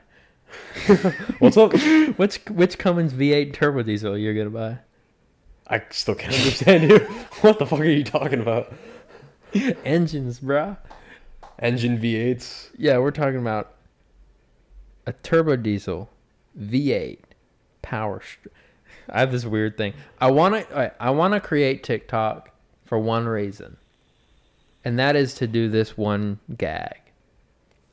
What's up? Which which Cummins V eight turbo diesel you're gonna buy? I still can't understand you. What the fuck are you talking about? Engines, bro. Engine V eights. Yeah, we're talking about a turbo diesel V eight power. Str- I have this weird thing. I want to. I want to create TikTok for one reason, and that is to do this one gag.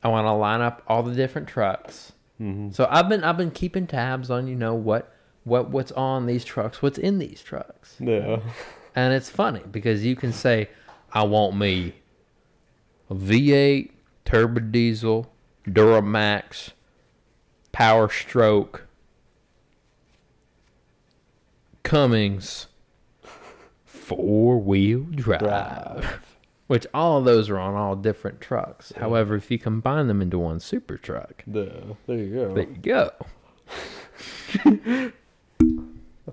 I want to line up all the different trucks. Mm-hmm. So I've been I've been keeping tabs on, you know, what what what's on these trucks, what's in these trucks. Yeah. And it's funny because you can say, I want me a V eight turbo diesel Duramax Power Stroke Cummins four wheel drive. drive. Which all of those are on all different trucks. Yeah. However, if you combine them into one super truck. Yeah, there you go. There you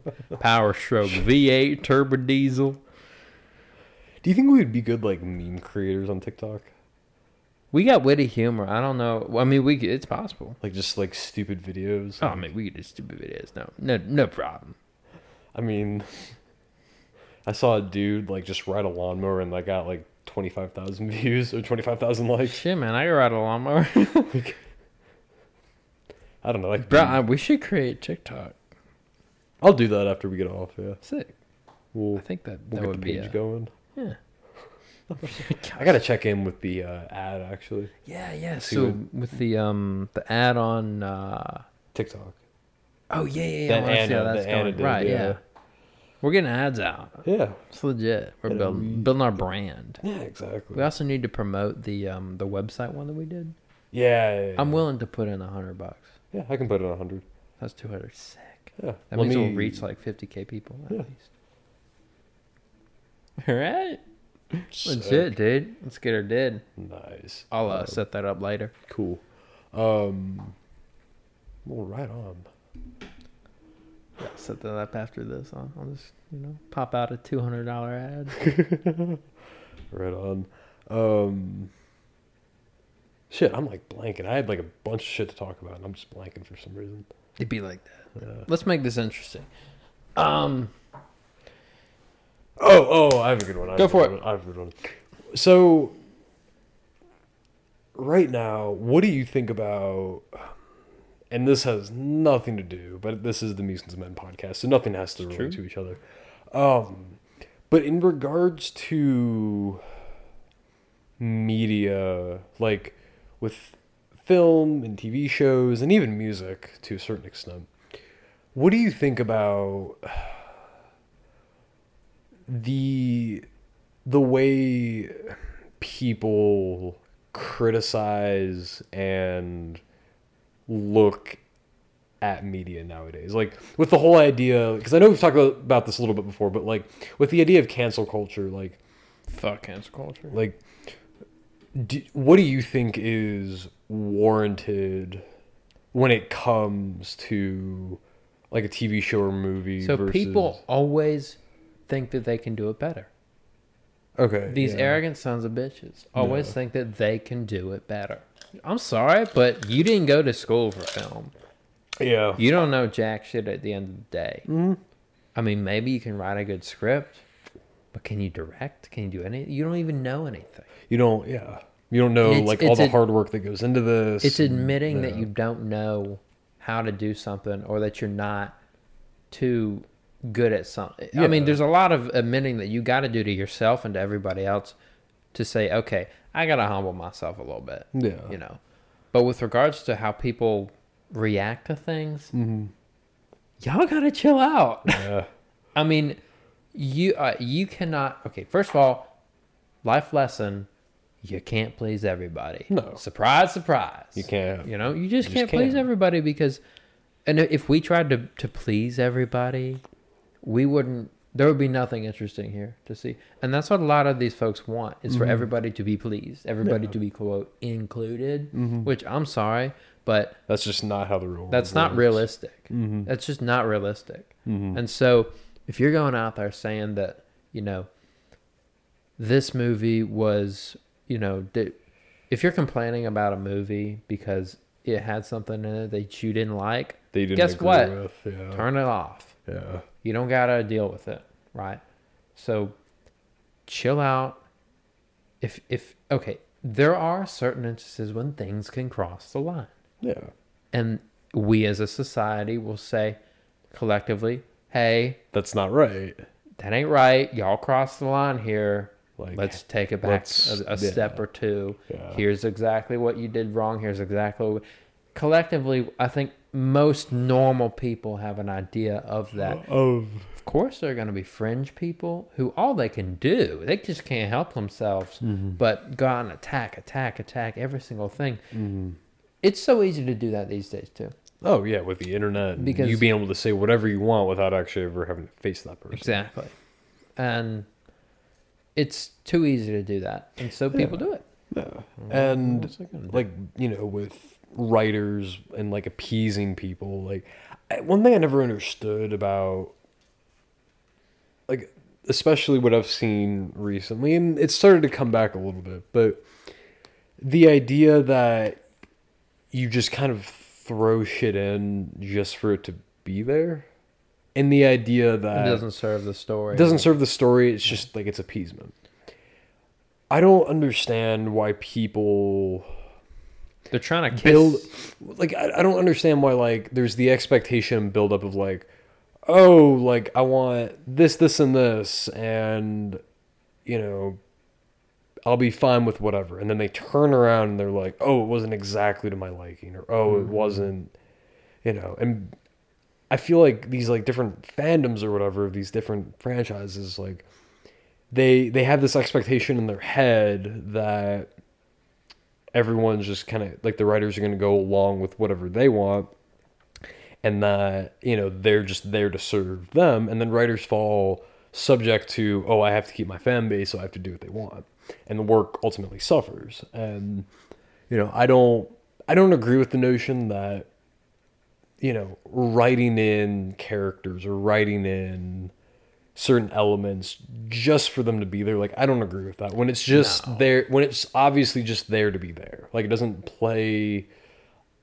go. Power Stroke V eight turbo diesel. Do you think we would be good, like, meme creators on TikTok? We got witty humor. I don't know. I mean, we could, it's possible. Like, just, like, stupid videos? Oh, I mean, we could do stupid videos. No, no, no problem. I mean, I saw a dude, like, just ride a lawnmower and I got, like, twenty-five thousand views or twenty-five thousand likes. Shit, man, I can ride a lawnmower. Like, I don't know. Like, bro, I, we should create TikTok. I'll do that after we get off. Yeah, sick. We'll, I think that, we'll that get would the page be a, going. Yeah. I gotta check in with the uh, ad actually. Yeah, yeah. See so what, with the um the ad on uh, TikTok. Oh yeah, yeah, yeah. That Anna, see how that's going. Did, right, yeah. yeah. We're getting ads out. Yeah. It's legit. We're and building we, building our brand. Yeah, exactly. We also need to promote the um the website one that we did. Yeah, yeah, yeah. I'm willing to put in a hundred bucks. Yeah, I can put in a hundred. That's two hundred. Sick. Yeah. That Let means me... we'll reach like fifty K people at yeah. least. All right. Sick. Legit, dude. Let's get her did. Nice. I'll uh, set that up later. Cool. Um well, right on. I'll set that up after this. I'll, I'll just, you know, pop out a two hundred dollars ad. Right on. Um, shit, I'm like blanking. I had like a bunch of shit to talk about, and I'm just blanking for some reason. It'd be like that. Yeah. Let's make this interesting. Um. Oh, oh, I have a good one. I Go for it. I have a good one. So, right now, what do you think about... And this has nothing to do, but this is the Musings of Men podcast, so nothing has to relate to each other. Um, but in regards to media, like with film and T V shows and even music to a certain extent, what do you think about the the way people criticize and look at media nowadays, like with the whole idea, because I know we've talked about this a little bit before, but like with the idea of cancel culture, like fuck cancel culture, like do, what do you think is warranted when it comes to like a T V show or movie? So versus... people always think that they can do it better. Okay, these yeah. arrogant sons of bitches always yeah. think that they can do it better. I'm sorry, but you didn't go to school for film. Yeah. You don't know jack shit at the end of the day. Mm-hmm. I mean, maybe you can write a good script, but can you direct? Can you do anything? You don't even know anything. You don't, yeah. You don't know, it's, like, it's all the ad- hard work that goes into this. It's admitting and, yeah. that you don't know how to do something or that you're not too good at something. Yeah. I mean, there's a lot of admitting that you got to do to yourself and to everybody else to say, okay, I got to humble myself a little bit. Yeah. You know. But with regards to how people react to things, mm-hmm. y'all got to chill out. Yeah. I mean, you uh, you cannot... Okay, first of all, life lesson, you can't please everybody. No. Surprise, surprise. You can't. You know, you just you can't just please can. everybody because... And if we tried to, to please everybody, we wouldn't... There would be nothing interesting here to see. And that's what a lot of these folks want, is mm-hmm. for everybody to be pleased, everybody yeah. to be, quote, included, mm-hmm. which I'm sorry, but... That's just not how the rule That's works. Not realistic. Mm-hmm. That's just not realistic. Mm-hmm. And so if you're going out there saying that, you know, this movie was, you know, if you're complaining about a movie because it had something in it that you didn't like, they didn't guess what? With, yeah. Turn it off. Yeah. You don't got to deal with it, right? So chill out. If, if, okay, there are certain instances when things can cross the line. Yeah. And we as a society will say collectively, hey, that's not right. That ain't right. Y'all crossed the line here. Like, let's take it back a, a yeah. step or two. Yeah. Here's exactly what you did wrong. Here's exactly what. We, collectively, I think most normal people have an idea of that. Oh. Of course, there are going to be fringe people who all they can do, they just can't help themselves, mm-hmm. but go out and attack, attack, attack every single thing. Mm-hmm. It's so easy to do that these days, too. Oh, yeah, with the internet. Because you being able to say whatever you want without actually ever having to face that person. Exactly. And it's too easy to do that. And so people yeah. do it. Yeah. And, like, you know, with writers and like appeasing people, like I, one thing I never understood about, like, especially what I've seen recently, and it started to come back a little bit, but the idea that you just kind of throw shit in just for it to be there, and the idea that it doesn't serve the story it doesn't serve the story it's just like it's appeasement. I don't understand why people They're trying to kiss. build. Like, I, I don't understand why, like, there's the expectation buildup of, like, oh, like, I want this, this, and this, and, you know, I'll be fine with whatever. And then they turn around and they're like, oh, it wasn't exactly to my liking, or oh, mm-hmm. it wasn't, you know. And I feel like these, like, different fandoms or whatever of these different franchises, like, they they have this expectation in their head that everyone's just kind of like the writers are going to go along with whatever they want, and that, you know, they're just there to serve them. And then writers fall subject to, oh, I have to keep my fan base, so I have to do what they want, and the work ultimately suffers. And, you know, I don't, I don't agree with the notion that, you know, writing in characters or writing in certain elements just for them to be there. Like, I don't agree with that. When it's just no. there, when it's obviously just there to be there. Like, it doesn't play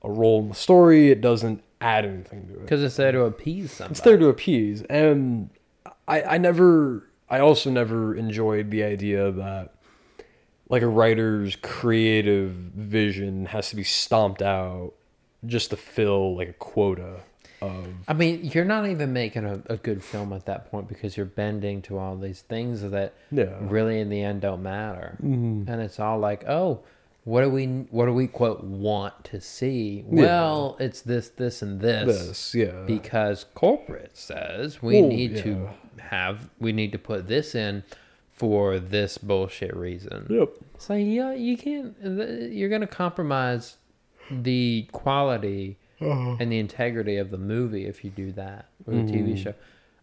a role in the story. It doesn't add anything to it. Because it's there to appease somebody. It's there to appease. And I, I never, I also never enjoyed the idea that, like, a writer's creative vision has to be stomped out just to fill, like, a quota. Um, I mean, you're not even making a, a good film at that point, because you're bending to all these things that yeah. really in the end don't matter. Mm-hmm. And it's all like, oh, what do we, what do we, quote, want to see? Yeah. Well, it's this, this, and this. This, yeah. Because corporate says we oh, need yeah. to have, we need to put this in for this bullshit reason. Yep. So, yeah, you can't, you're going to compromise the quality Uh-huh. and the integrity of the movie if you do that, or the mm-hmm. T V show.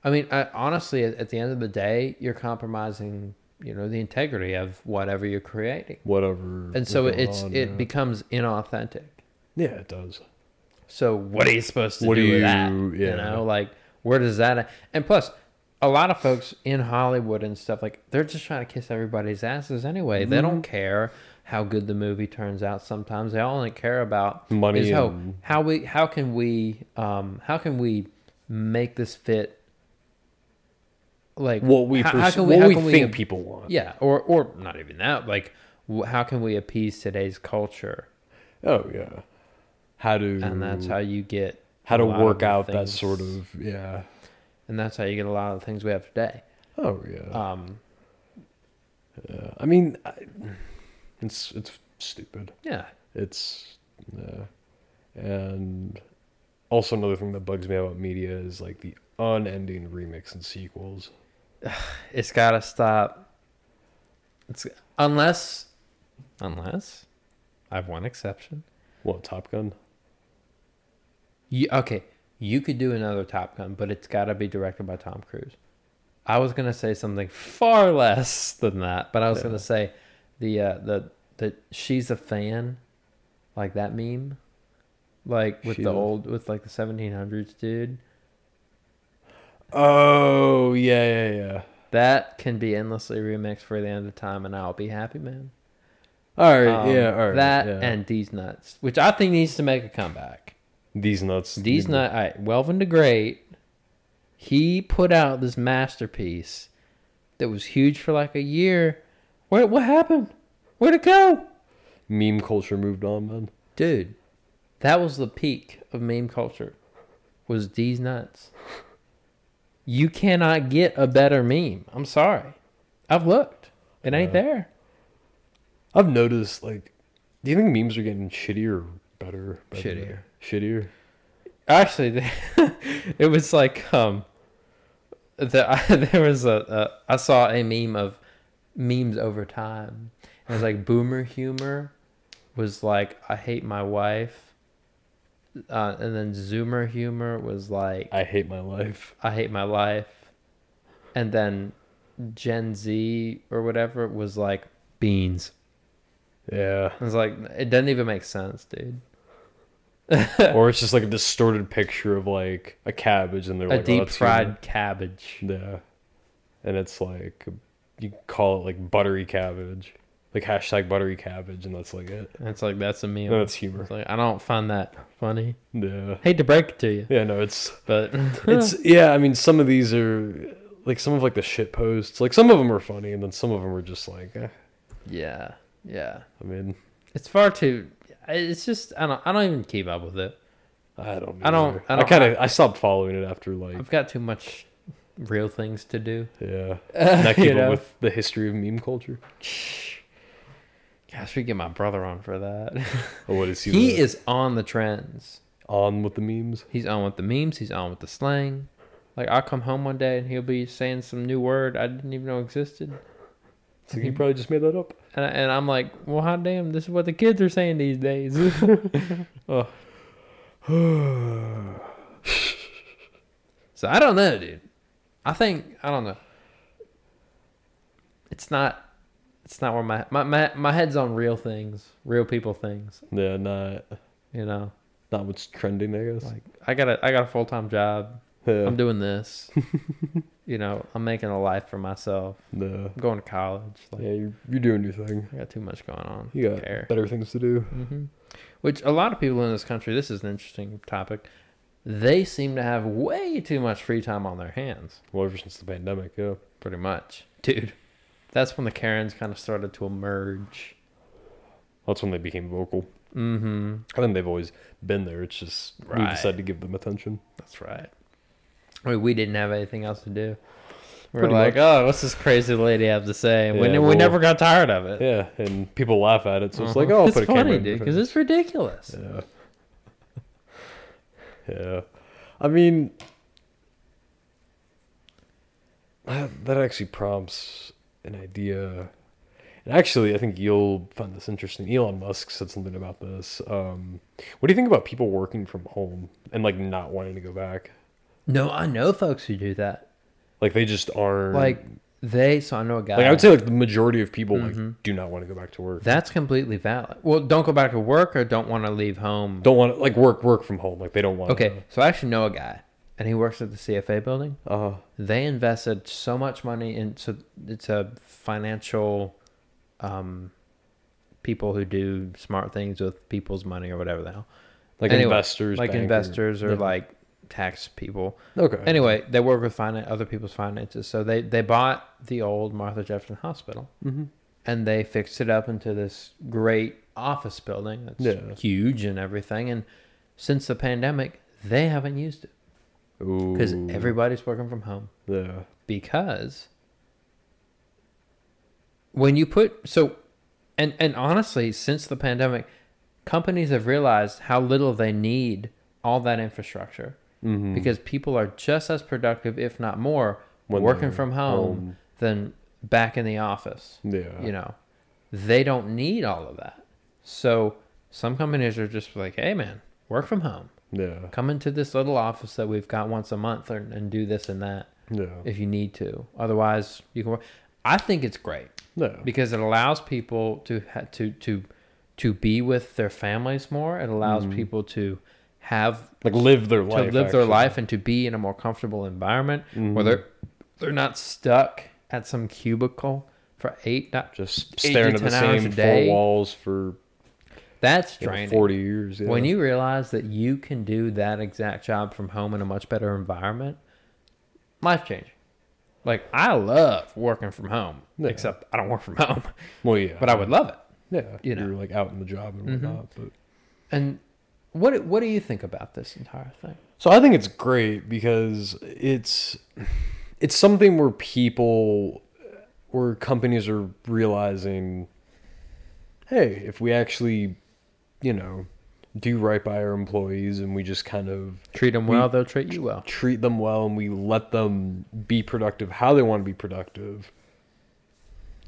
I mean, I, honestly, at, at the end of the day, you're compromising, you know, the integrity of whatever you're creating. Whatever. And so it's on, it yeah. becomes inauthentic. Yeah, it does. So what are you supposed to what do, do you, with that? Yeah. You know, like, where does that... And plus, a lot of folks in Hollywood and stuff, like, they're just trying to kiss everybody's asses anyway. Mm-hmm. They don't care how good the movie turns out. Sometimes they only care about money. Is how, and... how we how can we um, how can we make this fit? Like what we how, pers- how can we, what how we can think we, people want. Yeah, or or not even that. Like, how can we appease today's culture? Oh yeah, how to and that's how you get how to work out things. That sort of yeah, and that's how you get a lot of the things we have today. Oh yeah. Um. Yeah. I mean. I... It's it's stupid. Yeah. It's, uh, and also another thing that bugs me about media is like the unending remix and sequels. It's gotta stop. It's unless, unless, I have one exception. What, Top Gun? You, okay, you could do another Top Gun, but it's gotta be directed by Tom Cruise. I was gonna say something far less than that, but I was yeah. gonna say the uh, the the she's a fan, like that meme, like with she the was... old with like the seventeen hundreds dude. Oh yeah, yeah, yeah. That can be endlessly remixed for the end of time, and I'll be happy, man. All right, um, yeah, all right. That yeah. and These Nuts, which I think needs to make a comeback. These Nuts, These Nuts. All right, Welvin the Great. He put out this masterpiece that was huge for like a year. Where, what happened? Where'd it go? Meme culture moved on, man. Dude, that was the peak of meme culture, was These Nuts. You cannot get a better meme. I'm sorry. I've looked. It ain't uh, there. I've noticed, like, do you think memes are getting shittier or better? better shittier. Better? Shittier? Actually, it was like... um. The, I, there was a, a I saw a meme of memes over time. It was like boomer humor was like I hate my wife, uh, and then zoomer humor was like I hate my life. I hate my life, and then Gen Z or whatever was like beans. Yeah, it's like it doesn't even make sense, dude. Or it's just like a distorted picture of like a cabbage, and they're like a deep oh, fried human. Cabbage. Yeah, and it's like you call it like buttery cabbage, like hashtag buttery cabbage, and that's like it. And it's like that's a meme. No, it's humor. It's like I don't find that funny. Yeah, hate to break it to you. Yeah, no, it's but it's yeah. I mean, some of these are like some of like the shit posts. Like some of them are funny, and then some of them are just like eh. yeah, yeah. I mean, it's far too. It's just I don't I don't even keep up with it. I don't. Either. I don't. I, I kind of I stopped following it after like I've got too much real things to do. Yeah, uh, not keep up know? with the history of meme culture. Gosh, we get my brother on for that. Oh, what is he? He with? is on the trends. On with the memes. He's on with the memes. He's on with the slang. Like I'll come home one day and he'll be saying some new word I didn't even know existed. So he probably just made that up. And, I, and I'm like, well, hot damn, this is what the kids are saying these days. Oh. So I don't know, dude. I think, I don't know. It's not, it's not where my, my, my, my head's on real things, real people things. Yeah, not, you know. Not what's trending, I guess. Like, I got a, I got a full-time job. Yeah. I'm doing this. You know, I'm making a life for myself. No. I'm going to college. Like, yeah, you're, you're doing your thing. I got too much going on. You got care. better things to do. Mm-hmm. Which a lot of people in this country, this is an interesting topic, they seem to have way too much free time on their hands. Well, ever since the pandemic, yeah. Pretty much. Dude, that's when the Karens kind of started to emerge. That's when they became vocal. Mm-hmm. I think they've always been there. It's just right. we decided to give them attention. That's right. I mean, we didn't have anything else to do. We we're Pretty like, much. oh, what's this crazy lady have to say? Yeah, we we well, never got tired of it. Yeah, and people laugh at it, so uh-huh. it's like, oh, I'll it's put a funny, camera in dude, because it's ridiculous. Yeah. Yeah. I mean, that, that actually prompts an idea. And actually, I think you'll find this interesting. Elon Musk said something about this. Um, what do you think about people working from home and, like, not wanting to go back? No, I know folks who do that. Like, they just aren't... Like, they... So, I know a guy... Like, I would say, like, the majority of people, mm-hmm. like, do not want to go back to work. That's completely valid. Well, don't go back to work or don't want to leave home? Don't want to... Like, work work from home. Like, they don't want okay, to... Okay, so I actually know a guy, and he works at the C F A building. Uh-huh. They invested so much money into... It's a financial... um, people who do smart things with people's money or whatever the hell. Like anyway, investors. Like investors or, or yeah. like... tax people. Okay. Anyway, they work with finance, other people's finances. So they, they bought the old Martha Jefferson Hospital, mm-hmm. and they fixed it up into this great office building that's yeah. huge and everything. And since the pandemic, they haven't used it because everybody's working from home. Yeah. Because when you put so And and honestly, since the pandemic, companies have realized how little they need all that infrastructure, mm-hmm. because people are just as productive, if not more, when working from home, home than back in the office. Yeah. You know, they don't need all of that. So some companies are just like, hey, man, work from home. Yeah. Come into this little office that we've got once a month and, and do this and that. Yeah. If you need to. Otherwise, you can work. I think it's great. Yeah. Because it allows people to to to to be with their families more. It allows mm-hmm. people to have like live their life, to live actually. their life, and to be in a more comfortable environment mm-hmm. where they're they're not stuck at some cubicle for eight not just eight staring at the same four walls for that's draining forty years. Yeah. When you realize that you can do that exact job from home in a much better environment, life changing. Like, I love working from home, yeah. except I don't work from home. Well, yeah. But I would love it. Yeah. You know? You're like out in the job and whatnot. Mm-hmm. But. And what what do you think about this entire thing? So I think it's great because it's it's something where people, where companies are realizing, hey, if we actually, you know, do right by our employees and we just kind of treat them well, we, they'll treat you well. Treat them well and we let them be productive how they want to be productive.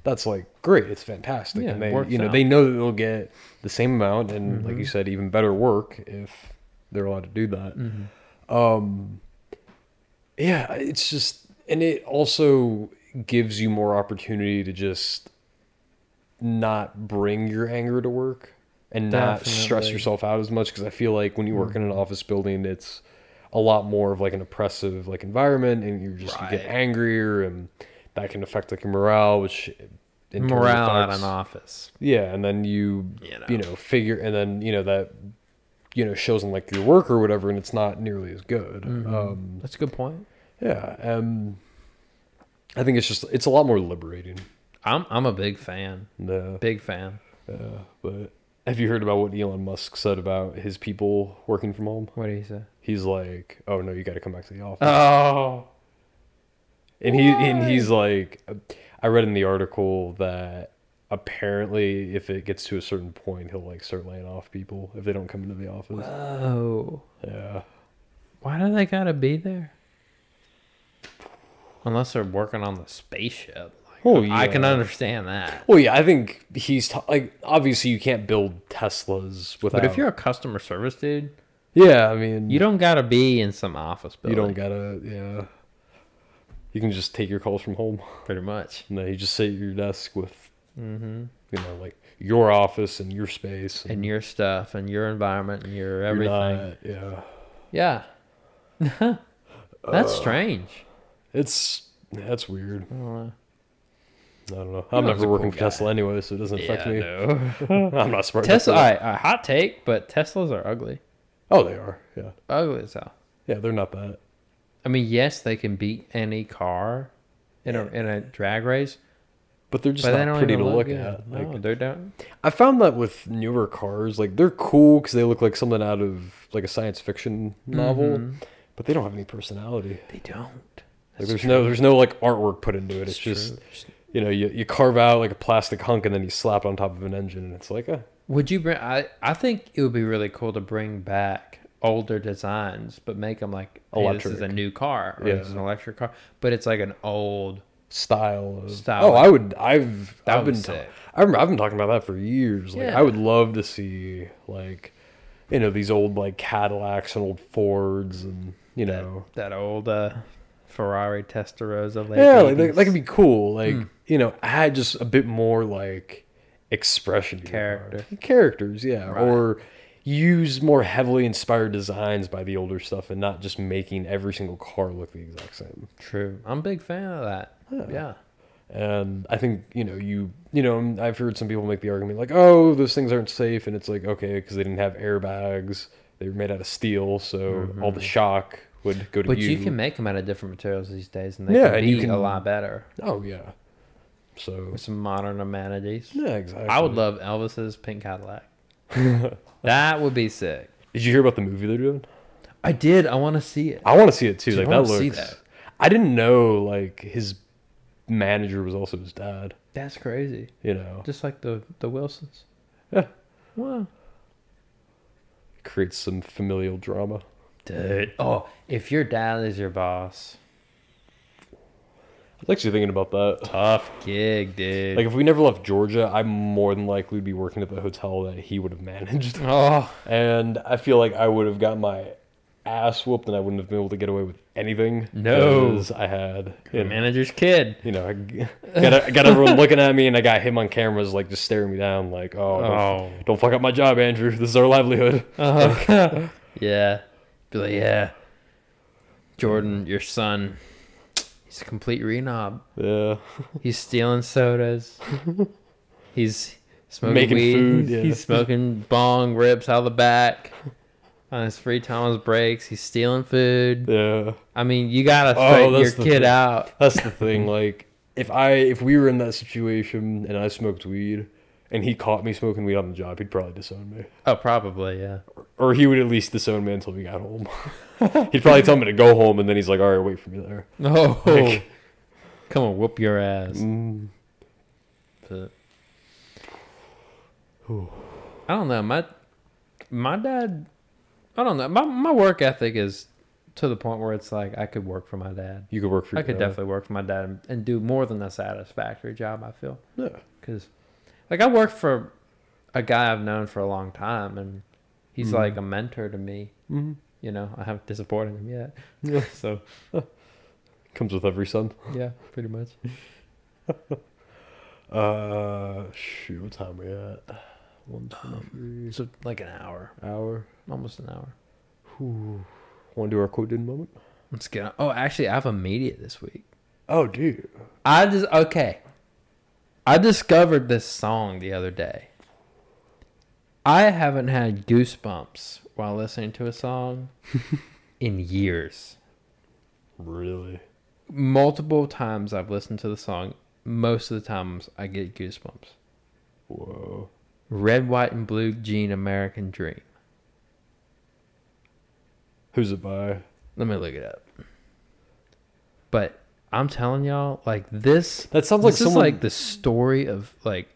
That's like great. It's fantastic. Yeah, and they, you know, out. they know that they'll get the same amount and mm-hmm. like you said, even better work if they're allowed to do that. Mm-hmm. Um, yeah, it's just, and it also gives you more opportunity to just not bring your anger to work. And not Definitely. stress yourself out as much, because I feel like when you work mm-hmm. in an office building, it's a lot more of like an oppressive like environment, and you're just right. you get angrier, and that can affect like your morale, which in morale affects, at an office. Yeah, and then you you know. you know figure, and then you know that you know shows in like your work or whatever, and it's not nearly as good. Mm-hmm. Um, That's a good point. Yeah, um, I think it's just it's a lot more liberating. I'm I'm a big fan. Yeah. Big fan. Yeah, but. Have you heard about what Elon Musk said about his people working from home? What did he say? He's like, "Oh no, you got to come back to the office." Oh, and what? he and he's like, I read in the article that apparently, if it gets to a certain point, he'll like start laying off people if they don't come into the office. Oh, yeah. Why do they gotta be there? Unless they're working on the spaceship. Oh, yeah. I can understand that. Well, yeah, I think he's t- like obviously you can't build Teslas without. But if you're a customer service dude, yeah, I mean, you don't gotta be in some office building. You don't gotta, yeah. You can just take your calls from home, pretty much. No, you just sit at your desk with, mm-hmm. you know, like your office and your space and, and your stuff and your environment and your everything. Not, yeah, yeah. That's uh, strange. It's that's weird. I don't know. I don't know. I'm never working for Tesla anyway, so it doesn't affect me. No. I'm not smart. Tesla, all right, a hot take, but Teslas are ugly. Oh, they are. Yeah. Ugly as hell. Yeah, they're not bad. I mean, yes, they can beat any car in a in a drag race, but they're just not pretty to look at. No, they're down. I found that with newer cars, like they're cool because they look like something out of like a science fiction novel, mm-hmm. but they don't have any personality. They don't. Like, there's no there's no like artwork put into it. It's just. You know, you, you carve out like a plastic hunk and then you slap it on top of an engine and it's like, eh. Would you bring, I, I think it would be really cool to bring back older designs, but make them like, hey, electric. This is a new car or yeah. this is an electric car, but it's like an old style. Of, style oh, I would, I've, that I've been, ta- I remember, I've been talking about that for years. Like yeah. I would love to see like, you know, these old like Cadillacs and old Fords and, you that, know, that old, uh, Ferrari Testarossa. Yeah, like, that, that could be cool. Like, mm. you know, I had just a bit more, like, expression. Character. Characters, yeah. Right. Or use more heavily inspired designs by the older stuff and not just making every single car look the exact same. True. I'm a big fan of that. Yeah. yeah. And I think, you know, you, you know, I've heard some people make the argument, like, oh, those things aren't safe. And it's like, okay, because they didn't have airbags. They were made out of steel, so mm-hmm. all the shock... would go to but you. you can make them out of different materials these days, and they yeah, can be you can, a lot better. Oh yeah, so with some modern amenities. Yeah, exactly. I would love Elvis's pink Cadillac. That would be sick. Did you hear about the movie they're doing? I did. I want to see it. I want to see it too. Dude, like I that looks. See that. I didn't know like his manager was also his dad. That's crazy. You know, just like the the Wilsons. Yeah. Wow. Creates some familial drama. Dude, oh, if your dad is your boss. I was actually thinking about that. Tough gig, dude. Like, if we never left Georgia, I more than likely would be working at the hotel that he would have managed. Oh. And I feel like I would have got my ass whooped and I wouldn't have been able to get away with anything. No. Because I had... You know, manager's kid. You know, I got, I got everyone looking at me and I got him on cameras, like, just staring me down, like, oh, don't, oh. don't fuck up my job, Andrew. This is our livelihood. Uh-huh. Like, yeah. Be like, yeah. Jordan, your son... He's a complete renob. Yeah. He's stealing sodas. He's smoking Making weed. Food, yeah. He's smoking bong rips out of the back on his free time, on his breaks. He's stealing food. Yeah. I mean, you gotta straighten oh, your kid thing. out. That's the thing. Like, if I if we were in that situation and I smoked weed and he caught me smoking weed on the job, he'd probably disown me. Oh, probably, yeah. Or, or he would at least disown me until we got home. He'd probably tell me to go home, and then he's like, all right, wait for me there. No. Oh, like, come on, whoop your ass. Mm. But, I don't know. My my dad, I don't know. My my work ethic is to the point where it's like I could work for my dad. You could work for your I dad. I could definitely work for my dad and, and do more than a satisfactory job, I feel. Yeah. Because, like, I work for a guy I've known for a long time, and he's, mm-hmm. like, a mentor to me. Mm-hmm. You know, I haven't disappointed him yet. Yeah. So, comes with every son. Yeah, pretty much. uh, shoot, what time are we at? One, two, um, three. So like an hour. Hour, almost an hour. Whew. Want to do our quote in moment? Let's get on. Oh, actually, I have a media this week. Oh, dude. I just okay. I discovered this song the other day. I haven't had goosebumps while listening to a song in years. Really? Multiple times I've listened to the song. Most of the times I get goosebumps. Whoa. Red, White, and Blue Jean American Dream. Who's it by? Let me look it up. But I'm telling y'all, like this. That sounds like someone. This is like the story of like.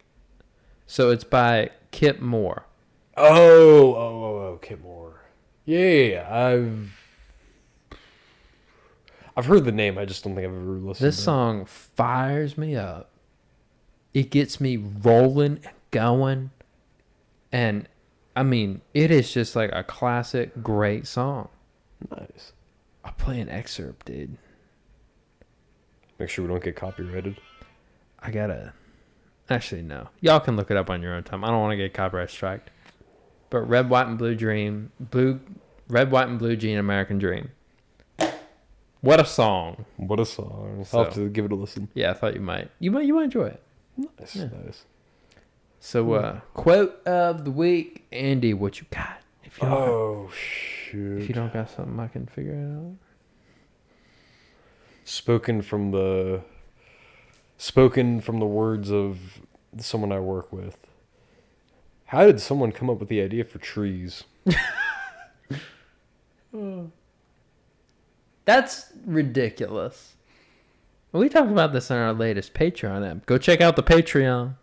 So it's by Kip Moore. Oh, oh, oh, oh, Kip Moore. Yeah, I've I've heard the name. I just don't think I've ever listened to it. This song fires me up. It gets me rolling and going. And, I mean, it is just like a classic, great song. Nice. I'll play an excerpt, dude. Make sure we don't get copyrighted. I gotta... Actually, no. Y'all can look it up on your own time. I don't want to get copyright striked. But Red, White, and Blue Dream, Blue, Red, White, and Blue Jean American Dream. What a song! What a song! So, I'll have to give it a listen. Yeah, I thought you might. You might. You might enjoy it. Nice, yeah. nice. So, uh, quote of the week, Andy. What you got? If you oh got, shoot! If you don't got something, I can figure it out. Spoken from the. Spoken from the words of someone I work with. How did someone come up with the idea for trees? oh. That's ridiculous. We talked about this on our latest Patreon app. Go check out the Patreon.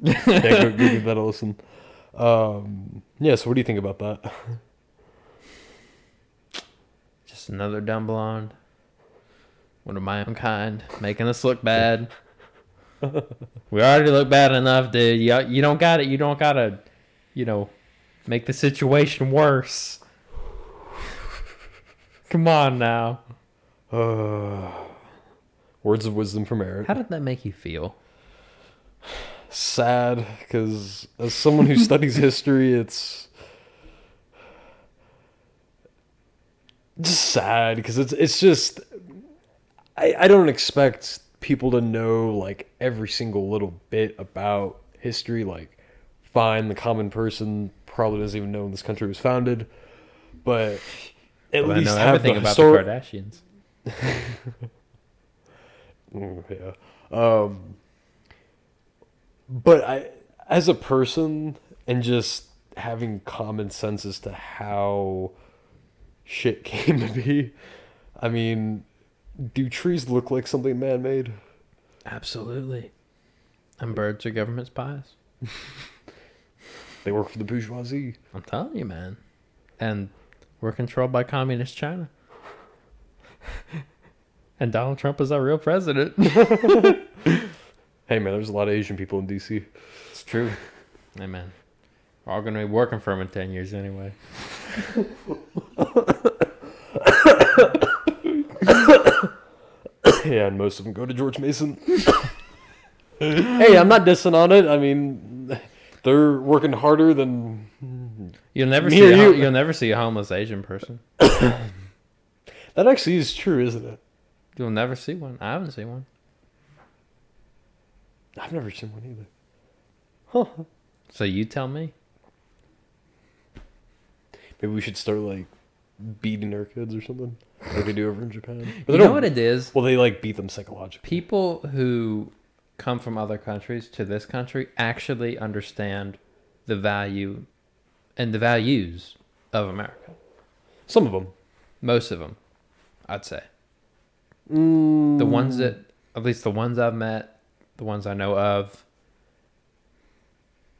yeah, go, go give that a listen. Um, yeah, so what do you think about that? Just another dumb blonde. One of my own kind, making us look bad. We already look bad enough, dude. You, you don't got it. You don't got to, you know, make the situation worse. Come on now. Uh, words of wisdom from Errett. How did that make you feel? Sad, because as someone who studies history, it's... just sad, because it's, it's just... I, I don't expect people to know, like, every single little bit about history. Like, fine, the common person probably doesn't even know when this country was founded. But at well, least I know have everything the histor- about the Kardashians. mm, yeah. Um, but I, as a person, and just having common sense as to how shit came to be, I mean... Do trees look like something man-made? Absolutely. And birds are government spies. They work for the bourgeoisie. I'm telling you, man. And we're controlled by communist China. And Donald Trump is our real president. Hey, man, there's a lot of Asian people in D C It's true. Hey, man. We're all going to be working for him in ten years anyway. Yeah, and most of them go to George Mason. Hey, I'm not dissing on it. I mean, they're working harder than you'll never see. A, you. You'll never see a homeless Asian person. That actually is true, isn't it? You'll never see one. I haven't seen one. I've never seen one either. Huh. So you tell me. Maybe we should start like beating our kids or something, like they do over in Japan. But you know what it is? Well, they like beat them psychologically. People who come from other countries to this country actually understand the value and the values of America. Some of them. Most of them, I'd say. Mm. The ones that, at least the ones I've met, the ones I know of.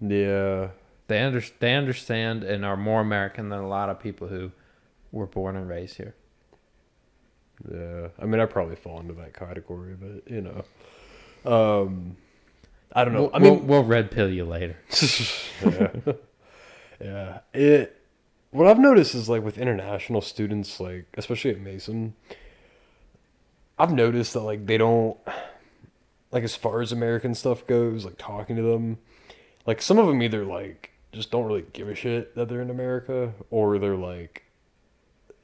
Yeah. They, under, they understand and are more American than a lot of people who were born and raised here. Yeah. I mean, I probably fall into that category, but, you know. Um, I don't know. We'll, I mean, we'll, we'll red pill you later. Yeah. Yeah. It, what I've noticed is, like, with international students, like, especially at Mason, I've noticed that, like, they don't, like, as far as American stuff goes, like, talking to them, like, some of them either, like, just don't really give a shit that they're in America, or they're, like,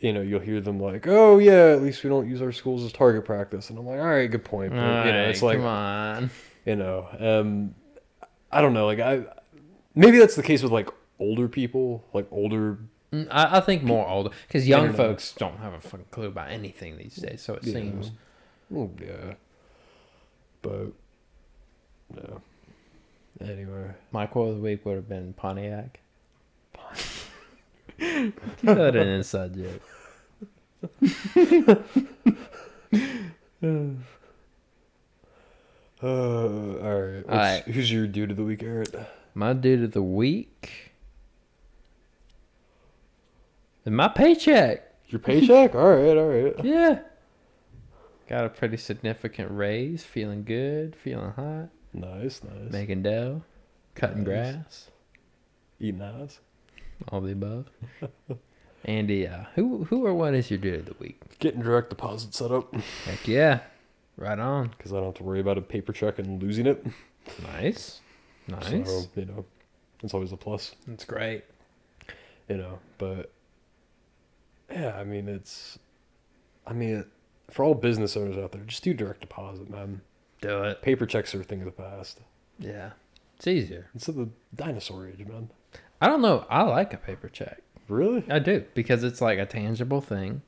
you know, you'll hear them like, oh, yeah, at least we don't use our schools as target practice. And I'm like, all right, good point. But, all you know, it's right, like, come on. You know, um, I don't know. Like, I maybe that's the case with, like, older people, like, older. I, I think more older, because young folks don't have a fucking clue about anything these days, so it yeah. seems. Well, yeah. But, no. Anyway. My quote of the week would have been Pontiac. Pontiac. That an inside joke. uh, all right. All right. Who's your dude of the week, Errett? My dude of the week is my paycheck. Your paycheck? all right, all right. Yeah. Got a pretty significant raise. Feeling good. Feeling hot. Nice, nice. Making dough. Cutting nice. Grass. Eating ice. All the above. Andy, uh, who who or what is your dude of the week? Getting direct deposit set up. Heck yeah. Right on. Because I don't have to worry about a paper check and losing it. Nice. Nice. So, you know, it's always a plus. That's great. You know, but, yeah, I mean, it's, I mean, for all business owners out there, just do direct deposit, man. Do it. Paper checks are a thing of the past. Yeah. It's easier. It's of the dinosaur age, man. I don't know. I like a paper check. Really? I do, because it's like a tangible thing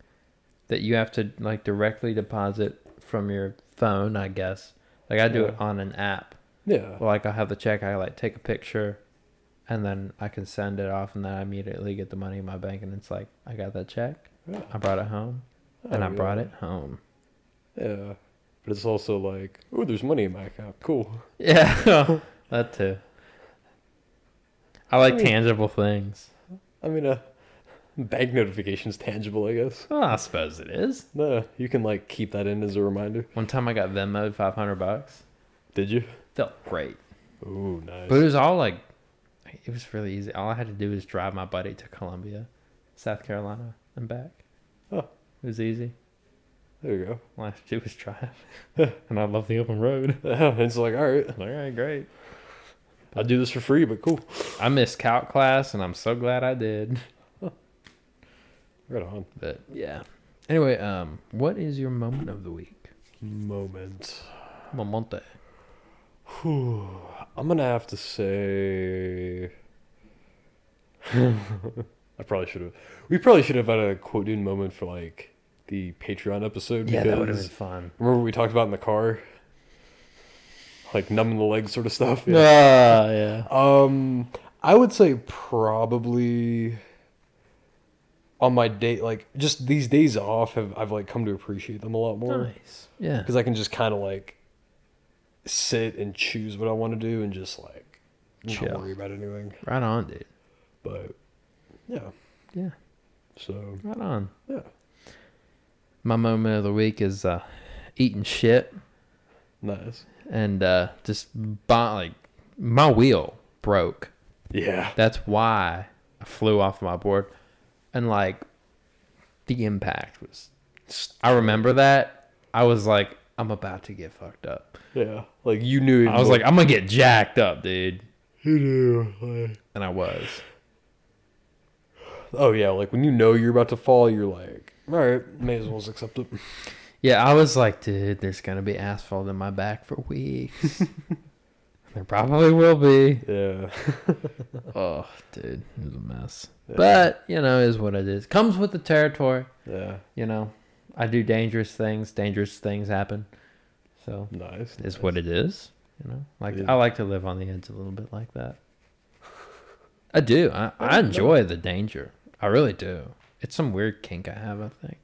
that you have to like directly deposit from your phone, I guess. Like I do yeah. it on an app. Yeah. Like I have the check. I like take a picture and then I can send it off and then I immediately get the money in my bank and it's like, I got that check. Yeah. I brought it home oh, and I yeah. brought it home. Yeah. But it's also like, oh, there's money in my account. Cool. Yeah. That too. I like I mean, tangible things. I mean, a bank notification is tangible, I guess. Well, I suppose it is. No, you can like keep that in as a reminder. One time I got Venmo'd five hundred bucks. Did you? Felt great. Ooh, nice. But it was all like, it was really easy. All I had to do was drive my buddy to Columbia, South Carolina, and back. Oh. It was easy. There you go. All I had to do was drive. And I love the open road. It's like, all right. All right, great. I do this for free, but cool. I missed calc class, and I'm so glad I did. Huh. Right on. But, yeah. Anyway, um, what is your moment of the week? Moment. Momente. Whew. I'm going to have to say... I probably should have... We probably should have had a quote-in moment for, like, the Patreon episode. Yeah, that would have been fun. Remember what we talked about in the car? Like numbing the legs sort of stuff. Yeah. Uh, yeah. Um, I would say probably on my day, like just these days off, have I've like come to appreciate them a lot more. Nice. Yeah. Because I can just kind of like sit and choose what I want to do and just like chill. Not worry about anything. Right on, dude. But yeah. Yeah. So right on. Yeah. My moment of the week is uh, eating shit. Nice. And uh, just by, like my wheel broke. Yeah. That's why I flew off my board. And like the impact was, I remember that. I was like, I'm about to get fucked up. Yeah. Like you knew. I was like, like, I'm going to get jacked up, dude. You knew. Like, and I was. Oh yeah. Like when you know you're about to fall, you're like, all right, may as well accept it. Yeah. I was like, dude, there's going to be asphalt in my back for weeks. There probably will be. Yeah. Oh, dude. It was a mess. Yeah. But, you know, is what it is. Comes with the territory. Yeah. You know, I do dangerous things. Dangerous things happen. So. Nice. It's nice. What it is. You know, like yeah. I like to live on the edge a little bit like that. I do. I, I enjoy the danger. I really do. It's some weird kink I have, I think.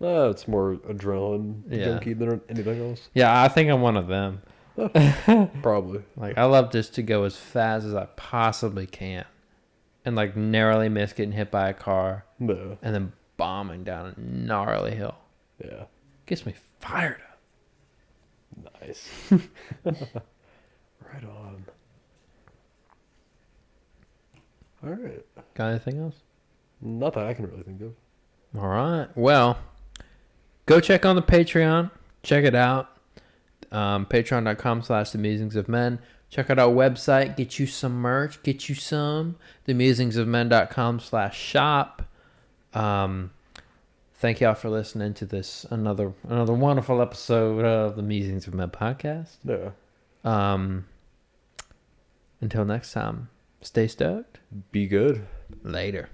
No, uh, it's more adrenaline yeah. junkie than anything else. Yeah, I think I'm one of them. Probably. Like I love just to go as fast as I possibly can and like narrowly miss getting hit by a car. No. And then bombing down a gnarly hill. Yeah. Gets me fired up. Nice. Right on. All right. Got anything else? Not that I can really think of. All right. Well, go check on the Patreon. Check it out. Um, patreon.com slash the musings of men. Check out our website, get you some merch, get you some the musings of men dot com slash shop. Um, thank y'all for listening to this another another wonderful episode of the Musings of Men podcast. Yeah. Um, until next time, stay stoked. Be good. Later.